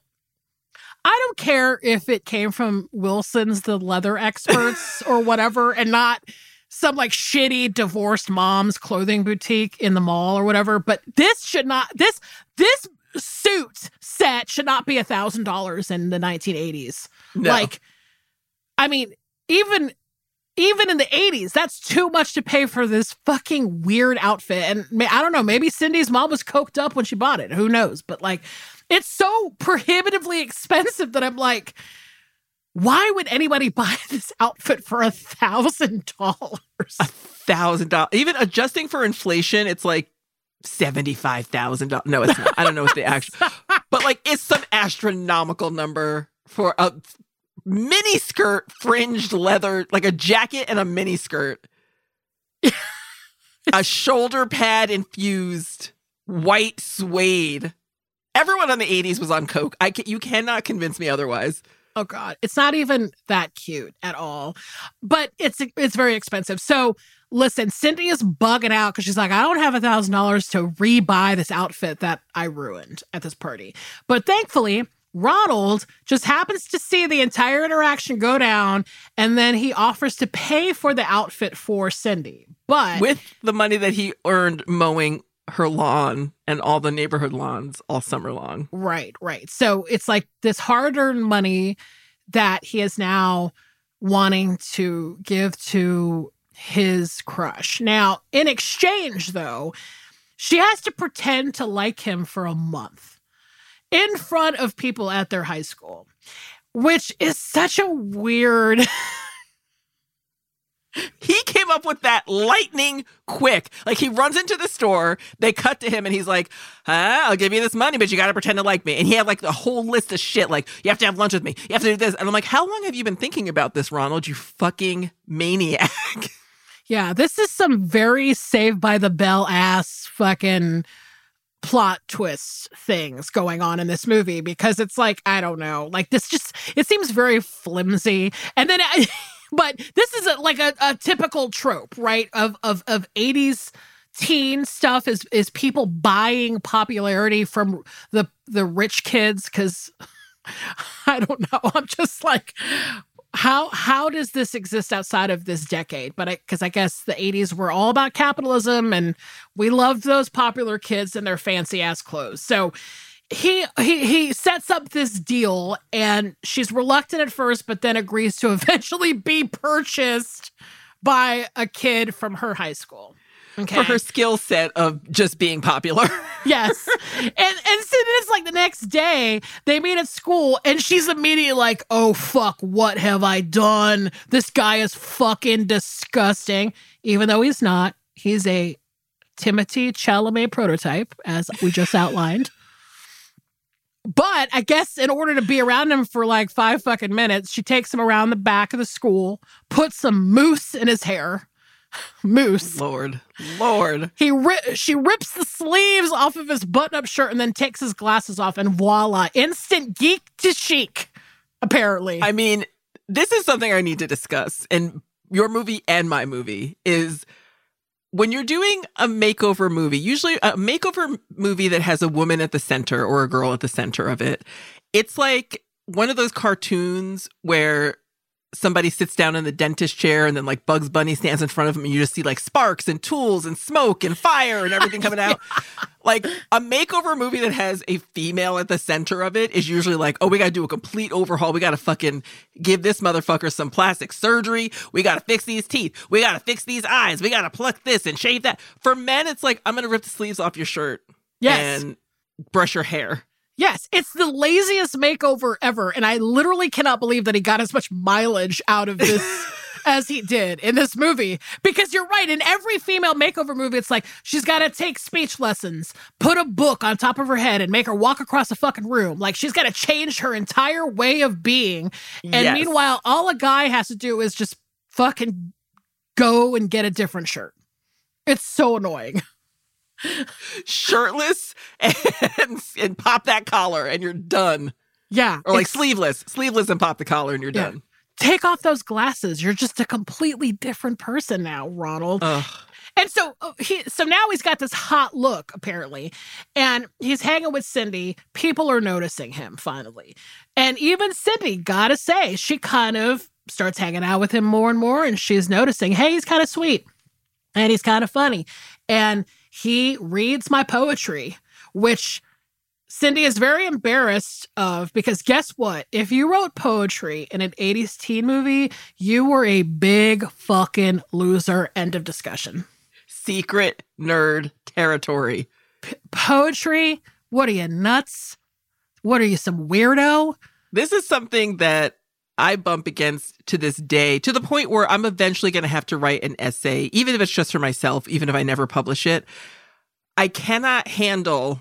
I don't care if it came from Wilson's, the leather experts or whatever, and not some like shitty divorced mom's clothing boutique in the mall or whatever. But this should not, this suit set should not be $1,000 in the 1980s. No. Like, I mean, even in the 80s, that's too much to pay for this fucking weird outfit. And I don't know, maybe Cindy's mom was coked up when she bought it. Who knows? But like, it's so prohibitively expensive that I'm like, why would anybody buy this outfit for $1,000? $1,000. Even adjusting for inflation, it's like $75,000. No, it's not. I don't know what the actual, but like it's some astronomical number for a mini skirt, fringed leather, like a jacket and a mini skirt, a shoulder pad infused white suede. Everyone in the 80s was on coke. You cannot convince me otherwise. Oh, God. It's not even that cute at all, but it's very expensive. So listen, Cindy is bugging out because she's like, I don't have $1,000 to rebuy this outfit that I ruined at this party. But thankfully, Ronald just happens to see the entire interaction go down, and then he offers to pay for the outfit for Cindy. But with the money that he earned mowing her lawn and all the neighborhood lawns all summer long. Right. So it's like this hard-earned money that he is now wanting to give to his crush. Now, in exchange, though, she has to pretend to like him for a month in front of people at their high school, which is such a weird... He came up with that lightning quick. Like, he runs into the store, they cut to him, and he's like, I'll give you this money, but you got to pretend to like me. And he had, like, the whole list of shit, like, you have to have lunch with me, you have to do this. And I'm like, how long have you been thinking about this, Ronald, you fucking maniac? Yeah, this is some very Saved by the Bell-ass fucking plot twist things going on in this movie, because it's like, I don't know, like, this just, it seems very flimsy. And then... But this is a typical trope, right, of 80s teen stuff is people buying popularity from the rich kids, because I don't know. I'm just like, how does this exist outside of this decade? But because I guess the 80s were all about capitalism, and we loved those popular kids and their fancy-ass clothes. So He sets up this deal, and she's reluctant at first, but then agrees to eventually be purchased by a kid from her high school. Okay. For her skill set of just being popular. Yes. And so it's like the next day they meet at school, and she's immediately like, oh, fuck, what have I done? This guy is fucking disgusting. Even though he's not. He's a Timothee Chalamet prototype, as we just outlined. But I guess in order to be around him for like 5 fucking minutes, she takes him around the back of the school, puts some mousse in his hair, Moose. Lord. She rips the sleeves off of his button-up shirt and then takes his glasses off, and voila, instant geek to chic, apparently. I mean, this is something I need to discuss in your movie and my movie, is when you're doing a makeover movie, usually a makeover movie that has a woman at the center or a girl at the center of it, it's like one of those cartoons where somebody sits down in the dentist chair and then like Bugs Bunny stands in front of him and you just see like sparks and tools and smoke and fire and everything coming out. Like a makeover movie that has a female at the center of it is usually like, oh, we got to do a complete overhaul. We got to fucking give this motherfucker some plastic surgery. We got to fix these teeth. We got to fix these eyes. We got to pluck this and shave that. For men, it's like, I'm going to rip the sleeves off your shirt and brush your hair. Yes, it's the laziest makeover ever, and I literally cannot believe that he got as much mileage out of this as he did in this movie. Because you're right, in every female makeover movie, it's like, she's got to take speech lessons, put a book on top of her head, and make her walk across a fucking room. Like, she's got to change her entire way of being. And meanwhile, all a guy has to do is just fucking go and get a different shirt. It's so annoying. Shirtless and pop that collar and you're done. Yeah. Or like sleeveless and pop the collar and you're done. Take off those glasses. You're just a completely different person now, Ronald. Ugh. And so now he's got this hot look, apparently, and he's hanging with Cindy. People are noticing him finally. And even Cindy, gotta say, she kind of starts hanging out with him more and more, and she's noticing, hey, he's kind of sweet and he's kind of funny. And he reads my poetry, which Cindy is very embarrassed of, because guess what? If you wrote poetry in an 80s teen movie, you were a big fucking loser. End of discussion. Secret nerd territory. Poetry? What are you, nuts? What are you, some weirdo? This is something that I bump against to this day, to the point where I'm eventually going to have to write an essay, even if it's just for myself, even if I never publish it. I cannot handle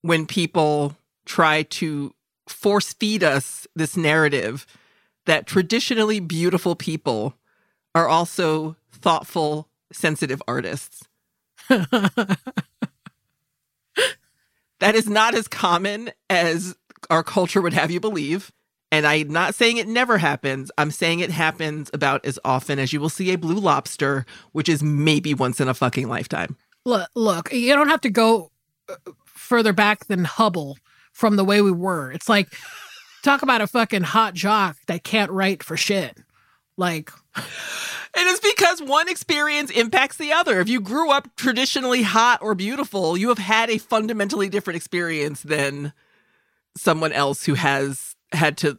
when people try to force feed us this narrative that traditionally beautiful people are also thoughtful, sensitive artists. That is not as common as our culture would have you believe. And I'm not saying it never happens. I'm saying it happens about as often as you will see a Blue Lobster, which is maybe once in a fucking lifetime. Look, you don't have to go further back than Hubble from the way we were. It's like, talk about a fucking hot jock that can't write for shit. Like, and it's because one experience impacts the other. If you grew up traditionally hot or beautiful, you have had a fundamentally different experience than someone else who has had to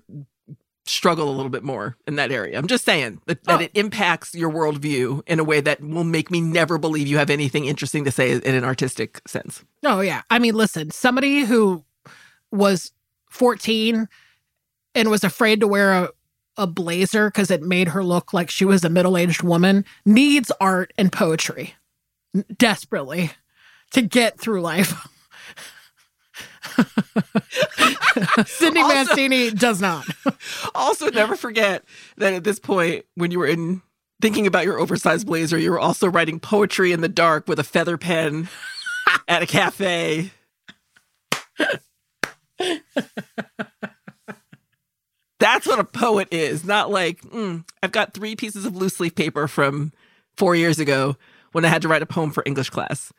struggle a little bit more in that area. I'm just saying that it impacts your worldview in a way that will make me never believe you have anything interesting to say in an artistic sense. Oh, yeah. I mean, listen, somebody who was 14 and was afraid to wear a blazer because it made her look like she was a middle-aged woman needs art and poetry desperately to get through life. Cindy Mancini does not. Also, never forget that at this point, when you were thinking about your oversized blazer, you were also writing poetry in the dark with a feather pen at a cafe. That's what a poet is. Not like, I've got 3 pieces of loose leaf paper from 4 years ago when I had to write a poem for English class.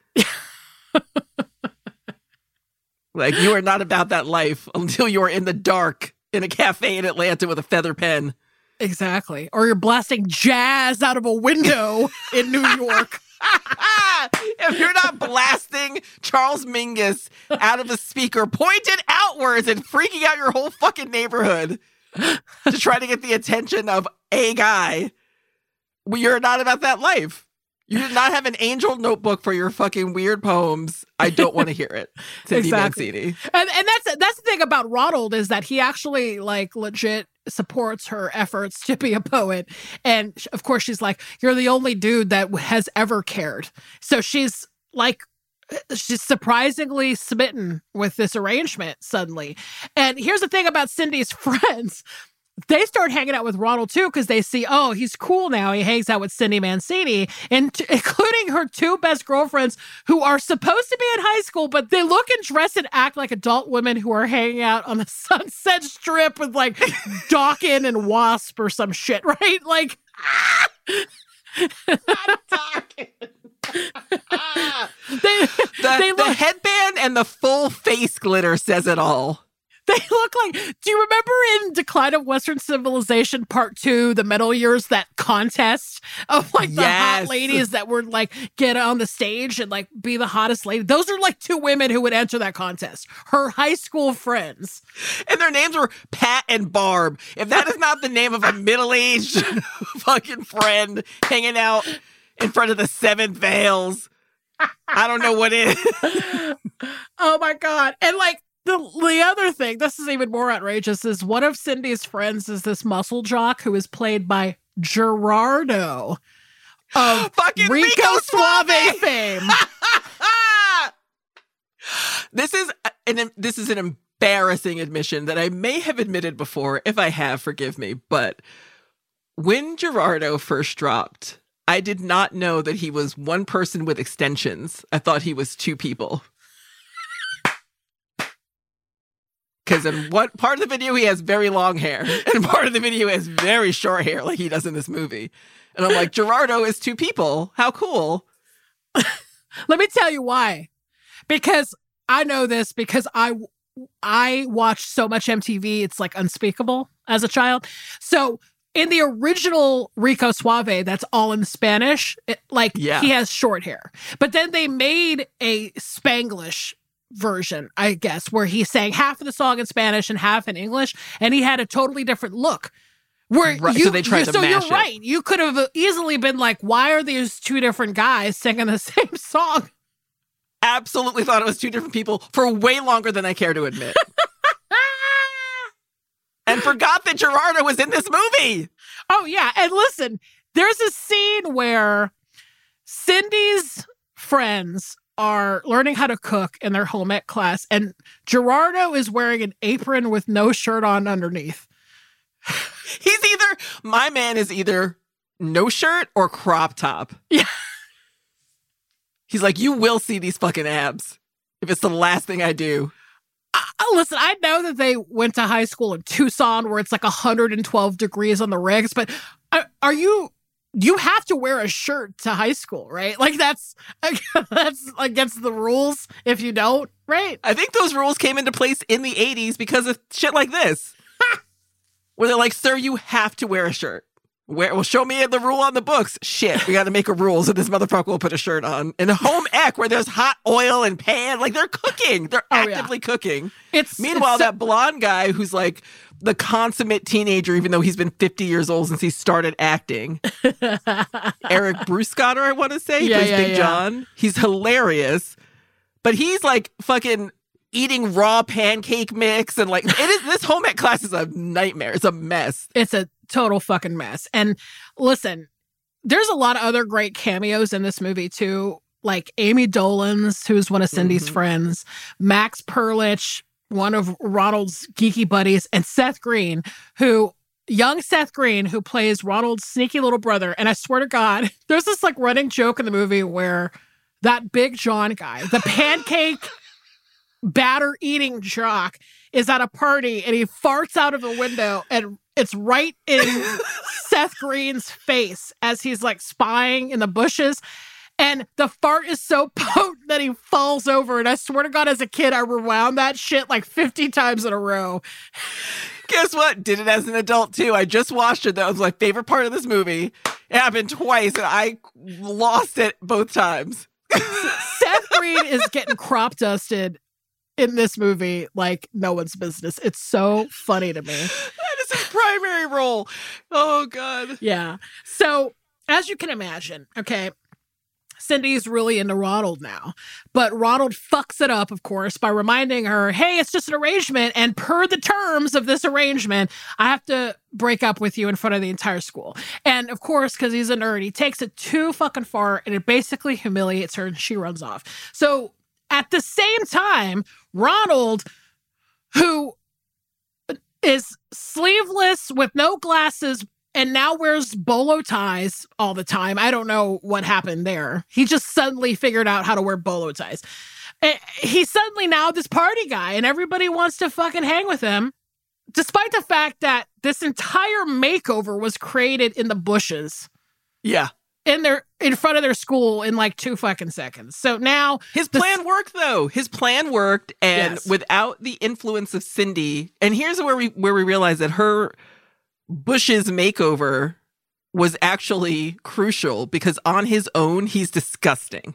Like, you are not about that life until you are in the dark in a cafe in Atlanta with a feather pen. Exactly. Or you're blasting jazz out of a window in New York. If you're not blasting Charles Mingus out of a speaker pointed outwards and freaking out your whole fucking neighborhood to try to get the attention of a guy, you're not about that life. You did not have an angel notebook for your fucking weird poems. I don't want to hear it. Cindy Mancini. And that's the thing about Ronald, is that he actually like legit supports her efforts to be a poet. And of course she's like, you're the only dude that has ever cared. So she's like, she's surprisingly smitten with this arrangement suddenly. And here's the thing about Cindy's friends. they start hanging out with Ronald, too, because they see, oh, he's cool now. He hangs out with Cindy Mancini, and including her two best girlfriends who are supposed to be in high school, but they look and dress and act like adult women who are hanging out on the Sunset Strip with, like, Dokken and Wasp or some shit, right? Like, ah! Not Dokken. The headband and the full face glitter says it all. They look like, do you remember in Decline of Western Civilization Part 2, the middle years, that contest of like the hot ladies that were like get on the stage and like be the hottest lady? Those are like two women who would enter that contest. Her high school friends. And their names were Pat and Barb. If that is not the name of a middle-aged fucking friend hanging out in front of the Seven Veils, I don't know what is. Oh my God. And like, the other thing, this is even more outrageous, is one of Cindy's friends is this muscle jock who is played by Gerardo of fucking Rico Suave fame. This is an embarrassing admission that I may have admitted before. If I have, forgive me. But when Gerardo first dropped, I did not know that he was one person with extensions. I thought he was two people. Because in what part of the video he has very long hair, and part of the video he has very short hair, like he does in this movie. And I'm like, Gerardo is two people. How cool. Let me tell you why. Because I know this because I watched so much MTV, it's like unspeakable as a child. So in the original Rico Suave, that's all in Spanish, he has short hair. But then they made a Spanglish version, I guess, where he sang half of the song in Spanish and half in English, and he had a totally different look. Right. You could have easily been like, why are these two different guys singing the same song? Absolutely thought it was two different people for way longer than I care to admit. And forgot that Gerardo was in this movie. Oh, yeah. And listen, there's a scene where Cindy's friends are learning how to cook in their home ec class, and Gerardo is wearing an apron with no shirt on underneath. My man is either no shirt or crop top. Yeah. He's like, you will see these fucking abs if it's the last thing I do. Listen, I know that they went to high school in Tucson where it's like 112 degrees on the rigs, but you have to wear a shirt to high school, right? Like, that's against the rules if you don't, right? I think those rules came into place in the 80s because of shit like this. Where they're like, sir, you have to wear a shirt. Well, show me the rule on the books. Shit, we got to make a rule so this motherfucker will put a shirt on. And home ec where there's hot oil and pan. Like, they're cooking. They're actively cooking. Meanwhile, that blonde guy who's like the consummate teenager, even though he's been 50 years old since he started acting. Eric Bruscotter, I want to say. Big John. He's hilarious. But he's like fucking eating raw pancake mix. And like, this home ec class is a nightmare. It's a mess. It's a total fucking mess. And listen, there's a lot of other great cameos in this movie, too. Like Amy Dolans, who's one of Cindy's friends. Max Perlich, one of Ronald's geeky buddies, and young Seth Green, who plays Ronald's sneaky little brother. And I swear to God, there's this like running joke in the movie where that Big John guy, the pancake batter eating jock, is at a party and he farts out of a window and it's right in Seth Green's face as he's like spying in the bushes. And the fart is so potent that he falls over. And I swear to God, as a kid, I rewound that shit like 50 times in a row. Guess what? Did it as an adult, too. I just watched it. That was my favorite part of this movie. It happened twice, and I lost it both times. Seth Green is getting crop dusted in this movie like no one's business. It's so funny to me. That is his primary role. Oh, God. Yeah. So, as you can imagine, okay, Cindy's really into Ronald now, but Ronald fucks it up, of course, by reminding her, hey, it's just an arrangement, and per the terms of this arrangement, I have to break up with you in front of the entire school. And of course, because he's a nerd, he takes it too fucking far, and it basically humiliates her, and she runs off. So at the same time, Ronald, who is sleeveless with no glasses and now wears bolo ties all the time. I don't know what happened there. He just suddenly figured out how to wear bolo ties. He's suddenly now this party guy and everybody wants to fucking hang with him. Despite the fact that this entire makeover was created in the bushes. Yeah. In front of their school in like 2 fucking seconds. So now his plan worked though. His plan worked, and yes, without the influence of Cindy. And here's where we realize that her bushes makeover was actually crucial, because on his own he's disgusting.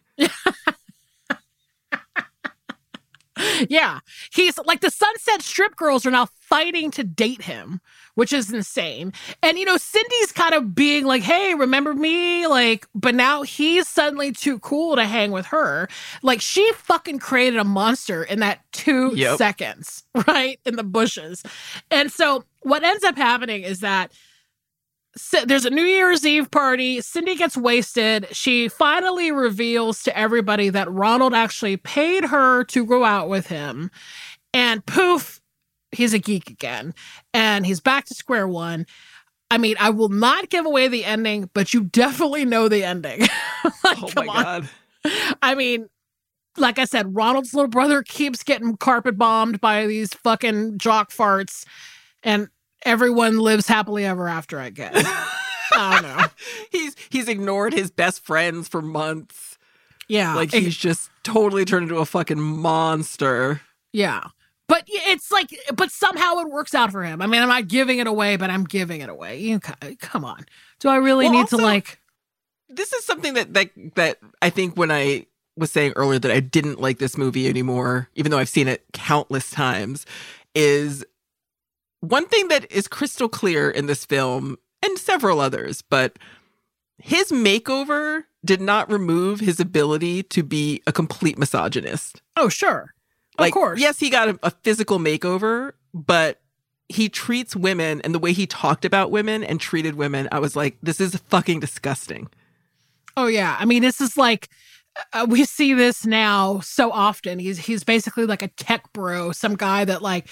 Yeah. He's like, the Sunset Strip girls are now fighting to date him, which is insane. And, you know, Cindy's kind of being like, hey, remember me? Like, but now he's suddenly too cool to hang with her. Like, she fucking created a monster in that 2 seconds, right? In the bushes. And so what ends up happening is that there's a New Year's Eve party. Cindy gets wasted. She finally reveals to everybody that Ronald actually paid her to go out with him. And poof, he's a geek again. And he's back to square one. I mean, I will not give away the ending, but you definitely know the ending. Like, oh, my God. I mean, like I said, Ronald's little brother keeps getting carpet bombed by these fucking jock farts. And everyone lives happily ever after, I guess. I don't know. He's ignored his best friends for months. Yeah. Like, he's just totally turned into a fucking monster. Yeah. But it's like, but somehow it works out for him. I mean, I'm not giving it away, but I'm giving it away. You, come on. Do I really need to, like... This is something that I think when I was saying earlier that I didn't like this movie anymore, even though I've seen it countless times, is... One thing that is crystal clear in this film, and several others, but his makeover did not remove his ability to be a complete misogynist. Oh, sure. Like, of course. Yes, he got a physical makeover, but he treats women, and the way he talked about women and treated women, I was like, this is fucking disgusting. Oh, yeah. I mean, this is like... we see this now so often. He's basically like a tech bro, some guy that, like,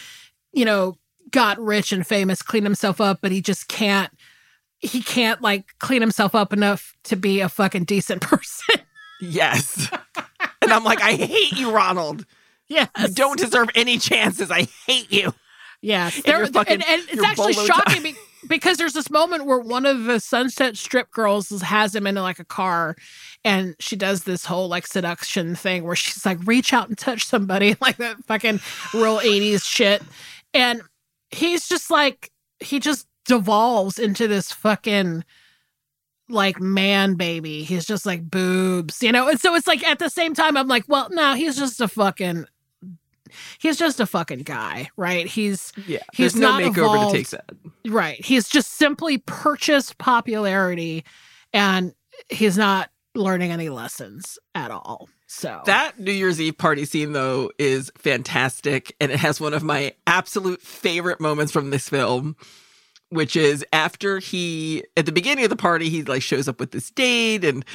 you know... got rich and famous, cleaned himself up, but he can't like clean himself up enough to be a fucking decent person. Yes. And I'm like, I hate you, Ronald. Yes. You don't deserve any chances. I hate you. Yes. And it's actually shocking because there's this moment where one of the Sunset Strip girls has him in like a car, and she does this whole like seduction thing where she's like, reach out and touch somebody, like that fucking real 80s shit. And he's just like, he just devolves into this fucking, like, man baby. He's just like boobs, you know? And so it's like, at the same time, I'm like, well, no, he's just a fucking guy, right? He's not evolved. There's no makeover to take that. Right. He's just simply purchased popularity, and he's not learning any lessons at all. So that New Year's Eve party scene, though, is fantastic. And it has one of my absolute favorite moments from this film, which is after at the beginning of the party, he like shows up with this date, and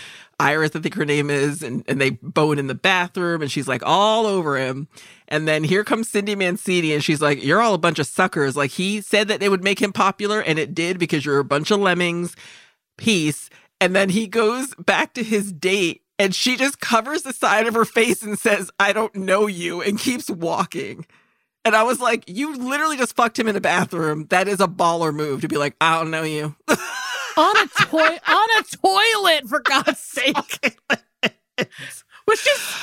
Iris, I think her name is, and they bone in the bathroom, and she's like all over him. And then here comes Cindy Mancini, and she's like, you're all a bunch of suckers. Like, he said that they would make him popular, and it did, because you're a bunch of lemmings. Peace. And then he goes back to his date, and she just covers the side of her face and says, I don't know you, and keeps walking. And I was like, you literally just fucked him in the bathroom. That is a baller move, to be like, I don't know you. on a toilet, for God's sake. Which is,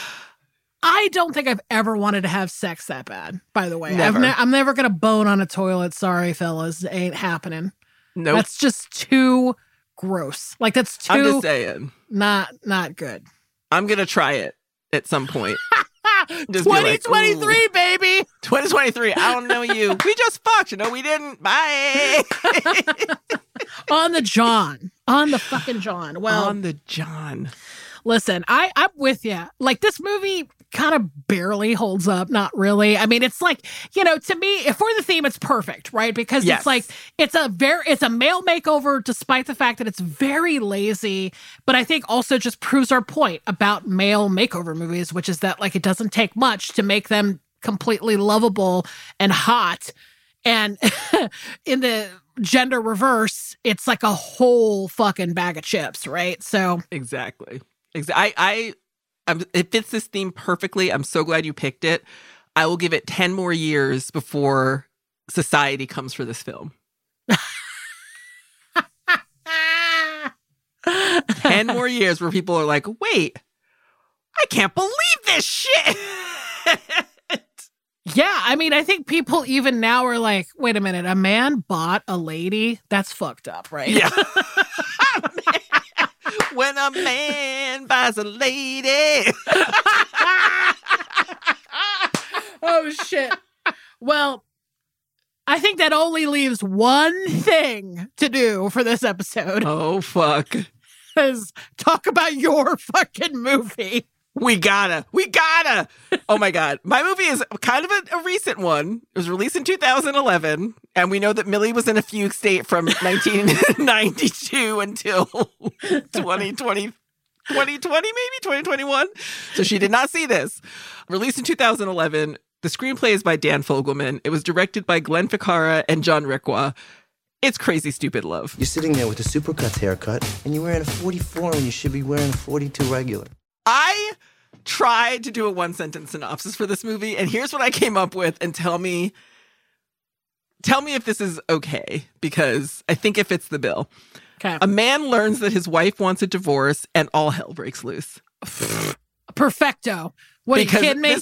I don't think I've ever wanted to have sex that bad, by the way. Never. I'm never going to bone on a toilet. Sorry, fellas. It ain't happening. No. Nope. That's just too... gross. Like, that's too... I'm just saying. Not good. I'm going to try it at some point. 2023, like, baby! 2023, I don't know you. We just fucked. No, we didn't. Bye! On the John. On the fucking John. Well, on the John. Listen, I'm with you. Like, this movie kind of barely holds up. Not really. I mean, it's like, you know, to me, for the theme, it's perfect, right? Because yes, it's like, it's a male makeover, despite the fact that it's very lazy. But I think also just proves our point about male makeover movies, which is that, like, it doesn't take much to make them completely lovable and hot And in the gender reverse, it's like a whole fucking bag of chips, right? So exactly. It fits this theme perfectly. I'm so glad you picked it. I will give it 10 more years before society comes for this film. 10 more years where people are like, wait, I can't believe this shit. Yeah, I mean, I think people even now are like, wait a minute, a man bought a lady? That's fucked up, right? Yeah. When a man buys a lady. Oh, shit. Well, I think that only leaves one thing to do for this episode. Oh, fuck. Is talk about your fucking movie. We gotta. Oh, my God. My movie is kind of a recent one. It was released in 2011, and we know that Millie was in a fugue state from 1992 until 2021. So she did not see this. Released in 2011, the screenplay is by Dan Fogelman. It was directed by Glenn Ficarra and John Requa. It's Crazy Stupid Love. You're sitting there with a supercuts haircut, and you're wearing a 44 when you should be wearing a 42 regular. I tried to do a one-sentence synopsis for this movie, and here's what I came up with, and tell me if this is okay, because I think it fits the bill. Okay. A man learns that his wife wants a divorce, and all hell breaks loose. Perfecto. What, because are you kidding me?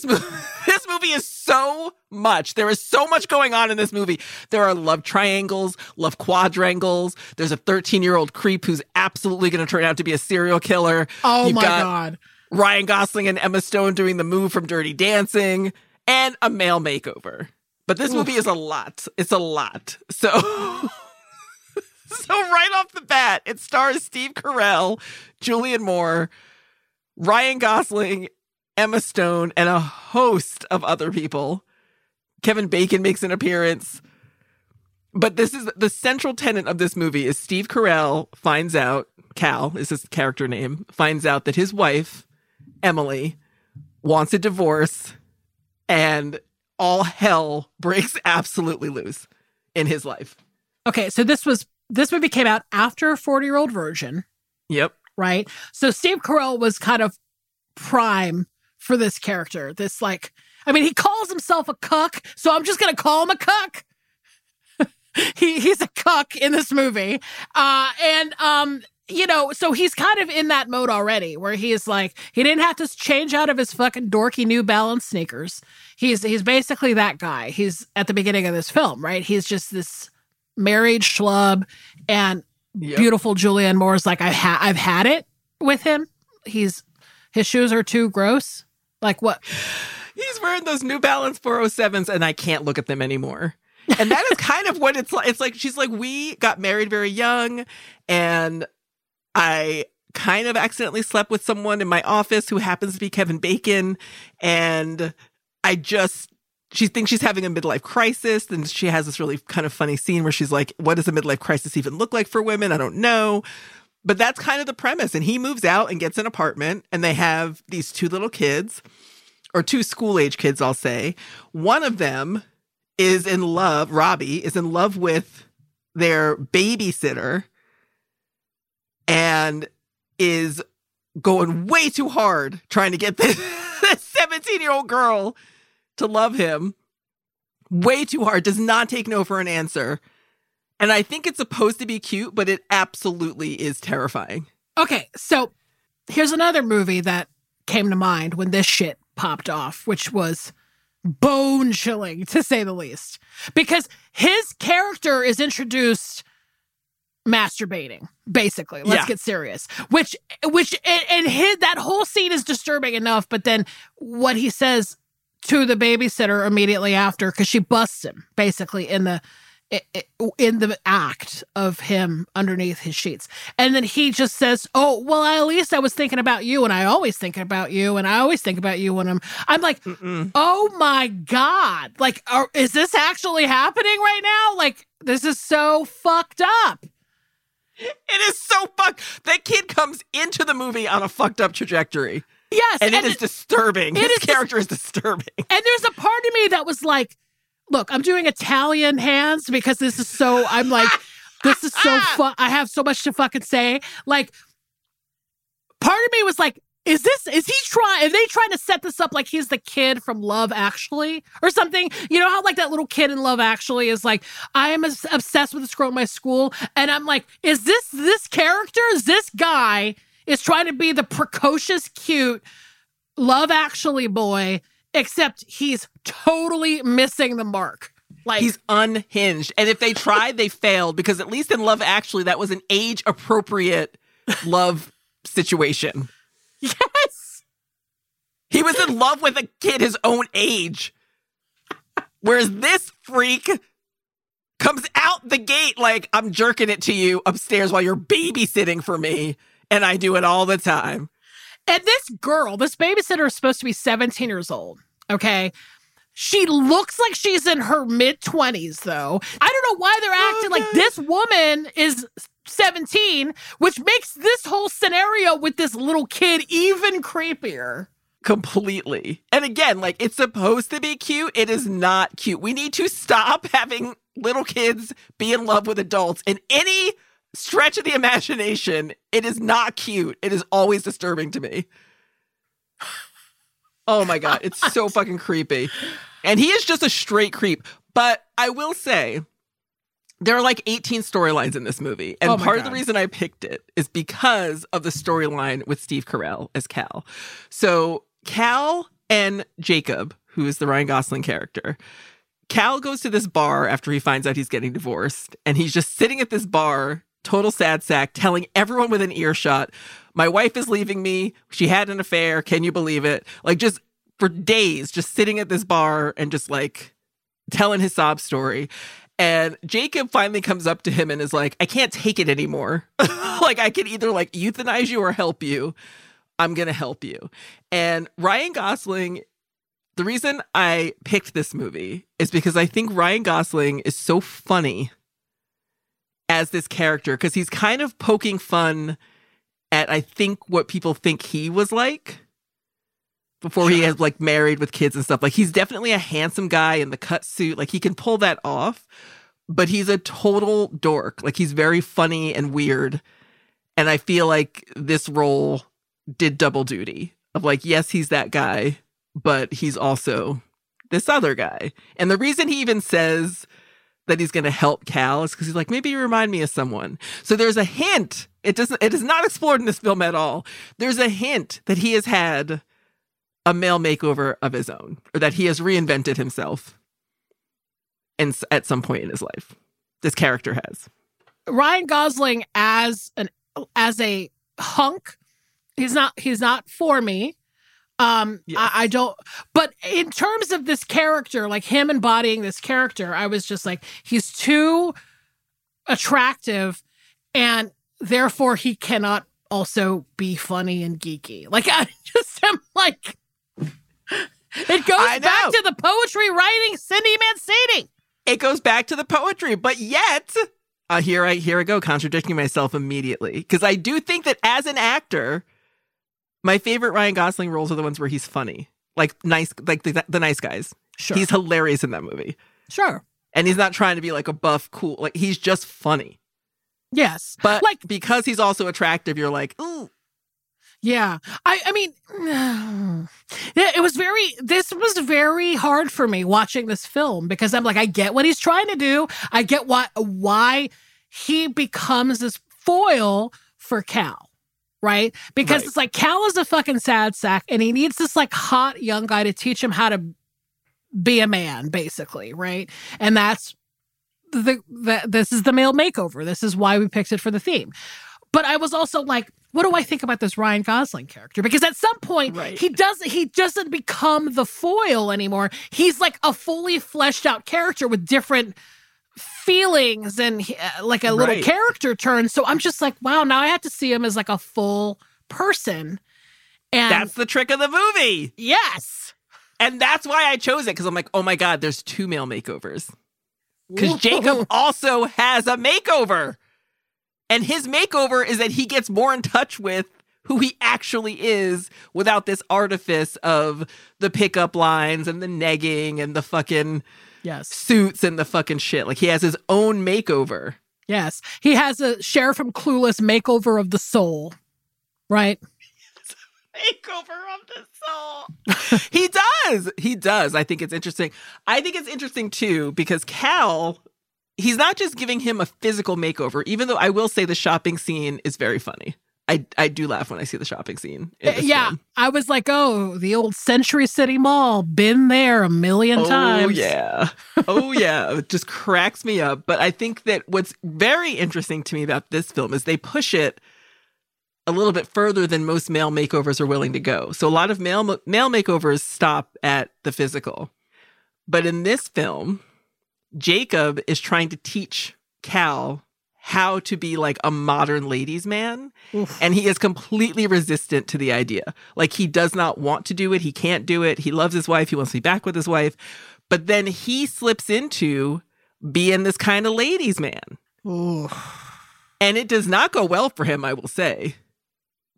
This movie is so much. There is so much going on in this movie. There are love triangles, love quadrangles. There's a 13-year-old creep who's absolutely going to turn out to be a serial killer. Oh, my God. Ryan Gosling and Emma Stone doing the move from Dirty Dancing, and a male makeover. But this movie is a lot. It's a lot. So, right off the bat, it stars Steve Carell, Julianne Moore, Ryan Gosling, Emma Stone, and a host of other people. Kevin Bacon makes an appearance. But this is the central tenet of this movie is Steve Carell finds out, Cal is his character name, finds out that his wife, Emily, wants a divorce, and all hell breaks absolutely loose in his life. Okay, so this movie came out after 40-Year-Old Virgin. Yep. Right? So Steve Carell was kind of prime for this character. This, like, I mean, he calls himself a cuck, so I'm just going to call him a cuck. He's a cuck in this movie. So he's kind of in that mode already where he is like, he didn't have to change out of his fucking dorky New Balance sneakers. He's basically that guy. He's at the beginning of this film, right? He's just this married schlub, and yep. Beautiful Julianne Moore's like, I've had it with him. His shoes are too gross. Like what? He's wearing those New Balance 407s and I can't look at them anymore. And that is kind of what it's like. It's like, she's like, we got married very young, and I kind of accidentally slept with someone in my office who happens to be Kevin Bacon. And she thinks she's having a midlife crisis. And she has this really kind of funny scene where she's like, what does a midlife crisis even look like for women? I don't know. But that's kind of the premise. And he moves out and gets an apartment, and they have these two little kids, or two school-age kids, I'll say. One of them is in love, Robbie, is in love with their babysitter and is going way too hard trying to get this 17-year-old girl to love him. Way too hard, does not take no for an answer. And I think it's supposed to be cute, but it absolutely is terrifying. Okay, so here's another movie that came to mind when this shit popped off, which was bone chilling, to say the least, because his character is introduced masturbating, basically. Let's get serious. Which that whole scene is disturbing enough, but then what he says to the babysitter immediately after, because she busts him basically in the act of him underneath his sheets. And then he just says, oh, well, at least I was thinking about you, and I always think about you, and I always think about you when I'm like, mm-mm. Oh my God. Like, is this actually happening right now? Like, this is so fucked up. It is so fucked. That kid comes into the movie on a fucked up trajectory. Yes. And it is disturbing. His character is disturbing. And there's a part of me that was like, Look, I'm doing Italian hands because this is so, I'm like, this is so fun. I have so much to fucking say. Like, part of me was like, are they trying to set this up like he's the kid from Love Actually or something? You know how like that little kid in Love Actually is like, I am obsessed with this girl in my school. And I'm like, is this character, is this guy is trying to be the precocious, cute Love Actually boy, except he's totally missing the mark. Like, he's unhinged. And if they tried, they failed, because at least in Love Actually, that was an age-appropriate love situation. Yes! He was in love with a kid his own age. Whereas this freak comes out the gate like, I'm jerking it to you upstairs while you're babysitting for me, and I do it all the time. And this girl, this babysitter is supposed to be 17 years old, okay? She looks like she's in her mid-20s, though. I don't know why they're acting like this woman is 17, which makes this whole scenario with this little kid even creepier. Completely. And again, like, it's supposed to be cute. It is not cute. We need to stop having little kids be in love with adults in any stretch of the imagination. It is not cute. It is always disturbing to me. Oh my God, it's so fucking creepy. And he is just a straight creep. But I will say, there are like 18 storylines in this movie. And part of the reason I picked it is because of the storyline with Steve Carell as Cal. So Cal and Jacob, who is the Ryan Gosling character, Cal goes to this bar after he finds out he's getting divorced. And he's just sitting at this bar, total sad sack, telling everyone within earshot, my wife is leaving me. She had an affair. Can you believe it? Like, just for days, just sitting at this bar and just like telling his sob story. And Jacob finally comes up to him and is like, I can't take it anymore. Like, I can either like euthanize you or help you. I'm going to help you. And Ryan Gosling, the reason I picked this movie is because I think Ryan Gosling is so funny as this character, because he's kind of poking fun at, I think, what people think he was like before he has like married with kids and stuff. Like, he's definitely a handsome guy in the cut suit. Like, he can pull that off, but he's a total dork. Like, he's very funny and weird. And I feel like this role did double duty of like, yes, he's that guy, but he's also this other guy. And the reason he even says that he's going to help Cal is because he's like, maybe you remind me of someone. So there's a hint. It is not explored in this film at all. There's a hint that he has had a male makeover of his own, or that he has reinvented himself and at some point in his life. This character has. Ryan Gosling as a hunk, he's not for me. Yes. I don't, but in terms of this character, like him embodying this character, I was just like, he's too attractive and therefore he cannot also be funny and geeky. Like, I just am like, it goes back to the poetry writing Cindy Mancini. It goes back to the poetry, but yet here I go contradicting myself immediately, because I do think that as an actor, my favorite Ryan Gosling roles are the ones where he's funny, like nice, like the nice guys. Sure. He's hilarious in that movie. Sure. And he's not trying to be like a buff, cool, like he's just funny. Yes. But like, because he's also attractive, you're like, ooh. Yeah. I mean, this was very hard for me watching this film, because I'm like, I get what he's trying to do. I get why he becomes this foil for Cal. Right? Because It's like, Cal is a fucking sad sack and he needs this like hot young guy to teach him how to be a man, basically, right? And that's this is the male makeover. This is why we picked it for the theme. But I was also like, what do I think about this Ryan Gosling character? Because at some point, he doesn't become the foil anymore. He's like a fully fleshed out character with different feelings and like a little character turn. So I'm just like, wow, now I have to see him as like a full person. And that's the trick of the movie. Yes. And that's why I chose it, because I'm like, oh my God, there's two male makeovers. Because Jacob also has a makeover. And his makeover is that he gets more in touch with who he actually is without this artifice of the pickup lines and the negging and the fucking Yes. Suits and the fucking shit. Like, he has his own makeover. Yes. He has a Cher from Clueless makeover of the soul, right? Makeover of the soul. He does. He does. I think it's interesting. I think it's interesting, too, because Cal, he's not just giving him a physical makeover, even though I will say the shopping scene is very funny. I do laugh when I see the shopping scene. Yeah, film. I was like, oh, the old Century City Mall, been there a million times. Oh, yeah. Oh, yeah. It just cracks me up. But I think that what's very interesting to me about this film is they push it a little bit further than most male makeovers are willing to go. So a lot of male makeovers stop at the physical. But in this film, Jacob is trying to teach Cal how to be like a modern ladies' man. Oof. And he is completely resistant to the idea. Like, he does not want to do it. He can't do it. He loves his wife. He wants to be back with his wife. But then he slips into being this kind of ladies' man. Ooh. And it does not go well for him, I will say.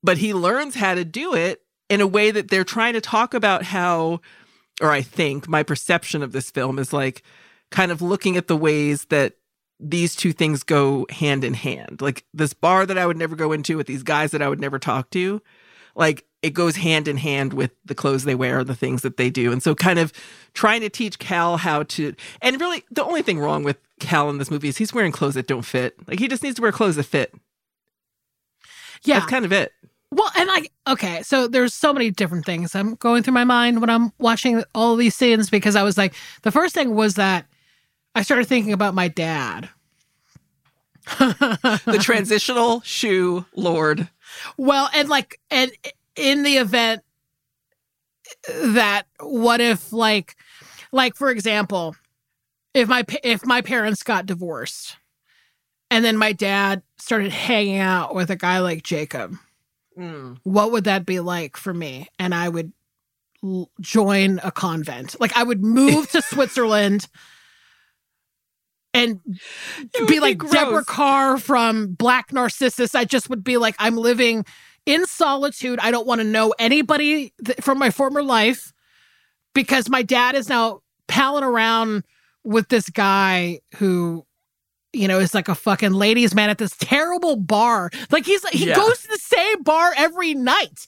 But he learns how to do it in a way that they're trying to talk about how, or I think my perception of this film is like kind of looking at the ways that these two things go hand in hand. Like, this bar that I would never go into with these guys that I would never talk to, like, it goes hand in hand with the clothes they wear and the things that they do. And so kind of trying to teach Cal how to, and really the only thing wrong with Cal in this movie is he's wearing clothes that don't fit. Like, he just needs to wear clothes that fit. Yeah. That's kind of it. Well, and okay, so there's so many different things I'm going through my mind when I'm watching all these scenes, because I was like, the first thing was that I started thinking about my dad. The transitional shoe lord. Well, and in the event that, what if, like for example, if my parents got divorced and then my dad started hanging out with a guy like Jacob, what would that be like for me? And I would join a convent. Like, I would move to Switzerland and be like Deborah Carr from Black Narcissus. I just would be like, I'm living in solitude. I don't want to know anybody from my former life because my dad is now palling around with this guy who, you know, is like a fucking ladies' man at this terrible bar. Like, he goes to the same bar every night.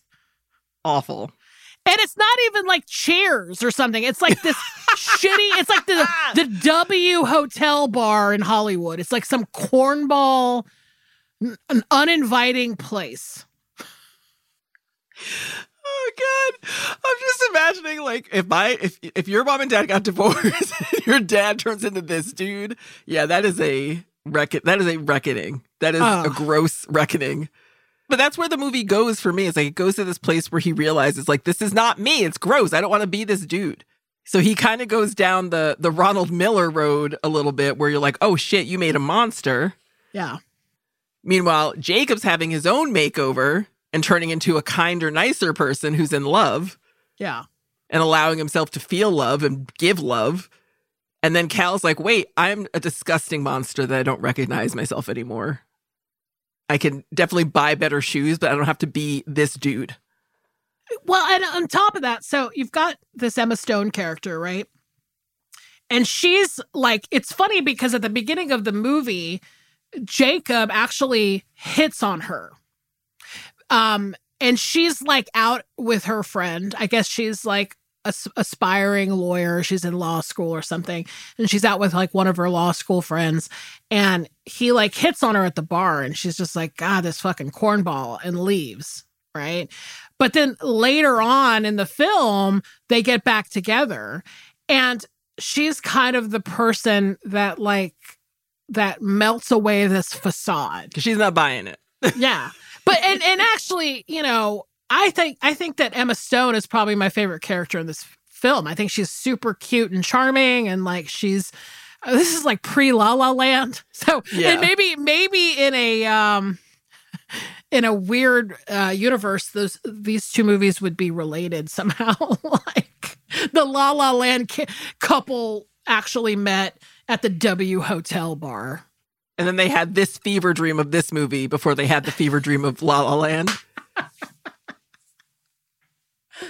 Awful. And it's not even like Cheers or something. It's like this shitty, it's like the W Hotel bar in Hollywood. It's like some cornball, an uninviting place. Oh, God. I'm just imagining, like, if your mom and dad got divorced and your dad turns into this dude, yeah, that is a reckoning. That is a gross reckoning. But that's where the movie goes for me. It's like it goes to this place where he realizes, like, this is not me. It's gross. I don't want to be this dude. So he kind of goes down the Ronald Miller road a little bit where you're like, oh, shit, you made a monster. Yeah. Meanwhile, Jacob's having his own makeover and turning into a kinder, nicer person who's in love. Yeah. And allowing himself to feel love and give love. And then Cal's like, wait, I'm a disgusting monster that I don't recognize myself anymore. I can definitely buy better shoes, but I don't have to be this dude. Well, and on top of that, so you've got this Emma Stone character, right? And she's like, it's funny because at the beginning of the movie, Jacob actually hits on her. And she's like out with her friend. I guess she's like an aspiring lawyer. She's in law school or something. And she's out with like one of her law school friends. And he like hits on her at the bar and she's just like, God, this fucking cornball, and leaves, right? But then later on in the film, they get back together and she's kind of the person that like, that melts away this facade. 'Cause she's not buying it. Yeah. But, and actually, you know, I think that Emma Stone is probably my favorite character in this film. I think she's super cute and charming and like, she's, this is like pre La La Land, so yeah. And maybe in a weird universe, these two movies would be related somehow. Like the La La Land couple actually met at the W Hotel bar, and then they had this fever dream of this movie before they had the fever dream of La La Land.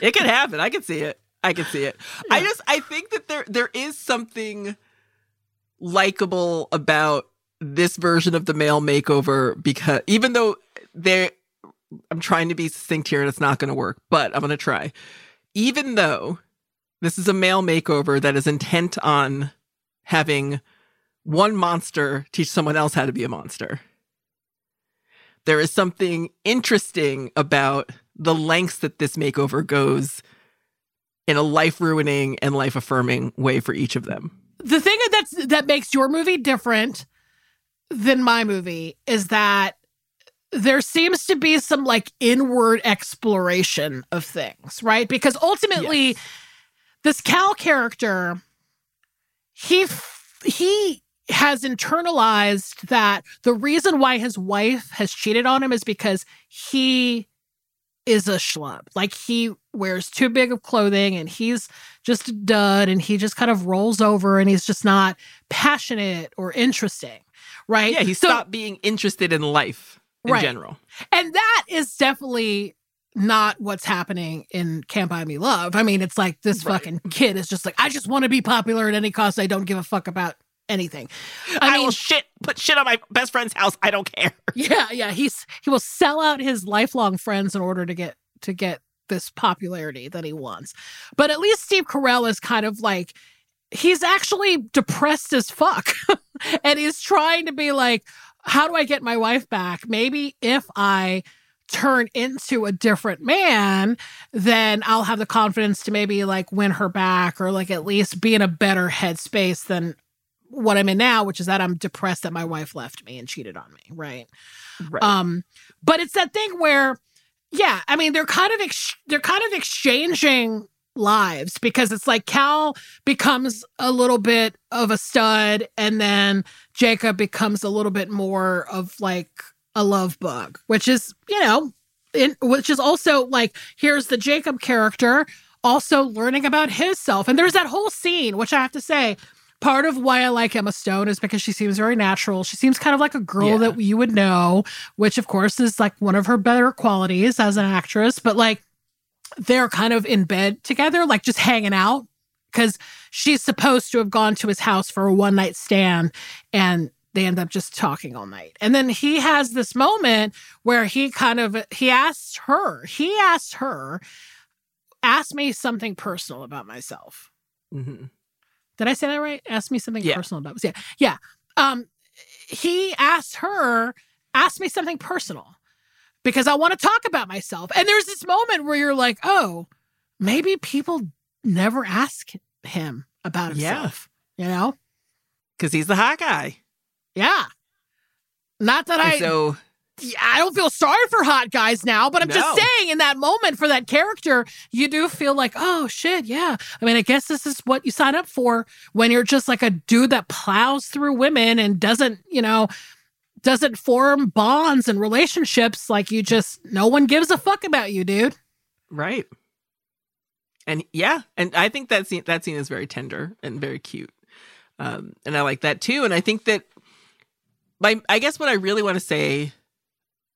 It could happen. I could see it. I can see it. Yeah. I think that there is something likable about this version of the male makeover, because even though I'm trying to be succinct here and it's not going to work, but I'm going to try. Even though this is a male makeover that is intent on having one monster teach someone else how to be a monster, there is something interesting about the lengths that this makeover goes in a life-ruining and life-affirming way for each of them. The thing that makes your movie different than my movie is that there seems to be some, like, inward exploration of things, right? Because ultimately, yes, this Cal character, he has internalized that the reason why his wife has cheated on him is because he is a schlub. Like, he wears too big of clothing and he's just a dud and he just kind of rolls over and he's just not passionate or interesting, right? Yeah, he stopped being interested in life in general. And that is definitely not what's happening in Can't Buy Me Love. I mean, it's like this fucking kid is just like, I just want to be popular at any cost. I don't give a fuck about anything. I mean, will put shit on my best friend's house. I don't care. Yeah. He will sell out his lifelong friends in order to get this popularity that he wants. But at least Steve Carell is kind of like, he's actually depressed as fuck. And he's trying to be like, how do I get my wife back? Maybe if I turn into a different man, then I'll have the confidence to maybe like win her back, or like at least be in a better headspace than what I'm in now, which is that I'm depressed that my wife left me and cheated on me, right? But it's that thing where, yeah, I mean, they're kind of exchanging lives, because it's like Cal becomes a little bit of a stud and then Jacob becomes a little bit more of like a love bug, which is, which is also like, here's the Jacob character also learning about himself. And there's that whole scene, which I have to say, part of why I like Emma Stone is because she seems very natural. She seems kind of like a girl that you would know, which of course is like one of her better qualities as an actress, but like they're kind of in bed together, like just hanging out, because she's supposed to have gone to his house for a one-night stand and they end up just talking all night. And then he has this moment where he asked her, ask me something personal about myself. Mm-hmm. Did I say that right? Ask me something personal about myself. Yeah. He asked her, ask me something personal, because I want to talk about myself. And there's this moment where you're like, oh, maybe people never ask him about himself, Because he's the hot guy. Yeah. Not that I don't feel sorry for hot guys now, but I'm just saying, in that moment for that character, you do feel like, oh, shit, yeah. I mean, I guess this is what you sign up for when you're just like a dude that plows through women and doesn't form bonds and relationships. Like, you just, no one gives a fuck about you, dude. Right. And yeah, and I think that scene is very tender and very cute. And I like that too. And I think that I guess what I really want to say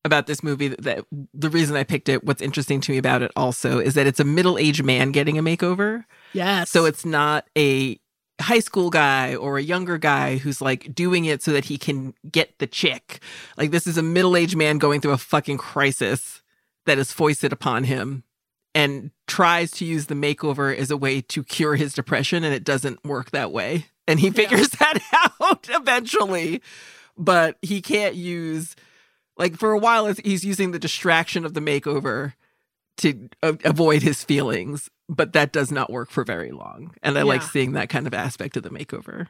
about this movie, that the reason I picked it, what's interesting to me about it also, is that it's a middle-aged man getting a makeover. Yes. So it's not a high school guy or a younger guy who's like doing it so that he can get the chick. Like, this is a middle-aged man going through a fucking crisis that is foisted upon him, and tries to use the makeover as a way to cure his depression, and it doesn't work that way. And he figures that out eventually, but he can't use, like, for a while he's using the distraction of the makeover to avoid his feelings, but that does not work for very long. And I like seeing that kind of aspect of the makeover,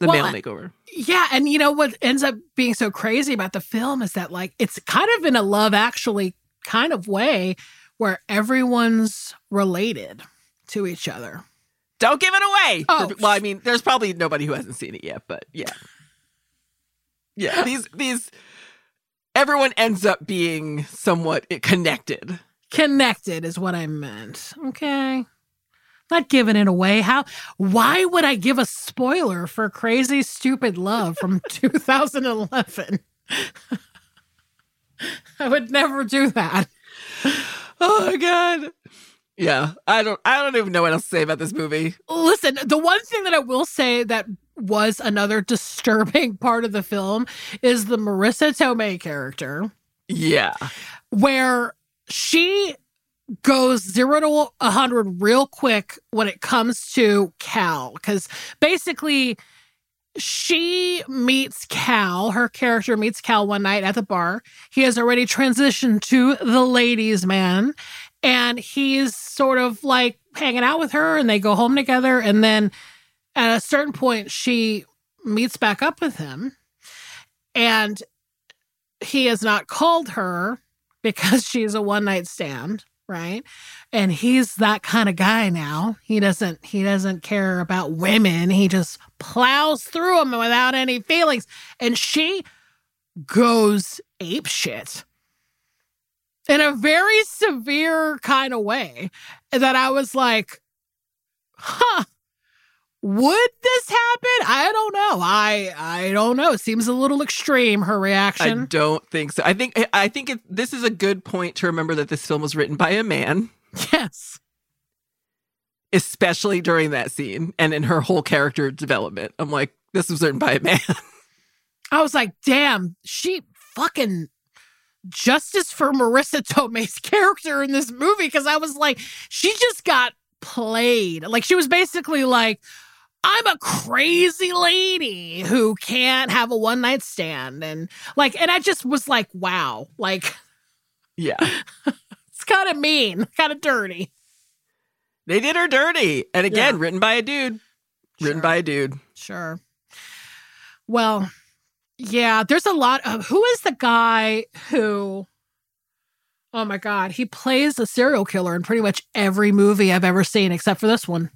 male makeover. Yeah, and you know what ends up being so crazy about the film is that, like, it's kind of in a Love Actually kind of way where everyone's related to each other. Don't give it away. Oh. Well, I mean, there's probably nobody who hasn't seen it yet, but yeah. Yeah, these everyone ends up being somewhat connected. Connected is what I meant. Okay. Not giving it away. Why would I give a spoiler for Crazy Stupid Love from 2011? I would never do that. Oh my God. Yeah, I don't even know what else to say about this movie. Listen, the one thing that I will say that was another disturbing part of the film is the Marissa Tomei character. Yeah. Where she goes 0 to 100 real quick when it comes to Cal. Because basically, she meets Cal, her character meets Cal one night at the bar. He has already transitioned to the ladies' man. And he's sort of like hanging out with her and they go home together. And then at a certain point, she meets back up with him and he has not called her because she's a one-night stand, right? And he's that kind of guy now. He doesn't care about women. He just plows through them without any feelings. And she goes apeshit. In a very severe kind of way that I was like, huh, would this happen? I don't know. I don't know. It seems a little extreme, her reaction. I don't think so. I think this is a good point to remember that this film was written by a man. Yes. Especially during that scene and in her whole character development. I'm like, this was written by a man. I was like, damn, she fucking... justice for Marissa Tomei's character in this movie, because I was like, she just got played. Like, she was basically like, I'm a crazy lady who can't have a one-night stand. And like, and I just was like, wow. Like, yeah. It's kind of mean, kind of dirty. They did her dirty. And again, yeah. Written by a dude. Sure. Written by a dude. Sure. Well... yeah, there's a lot of... who is the guy who... oh, my God. He plays a serial killer in pretty much every movie I've ever seen, except for this one.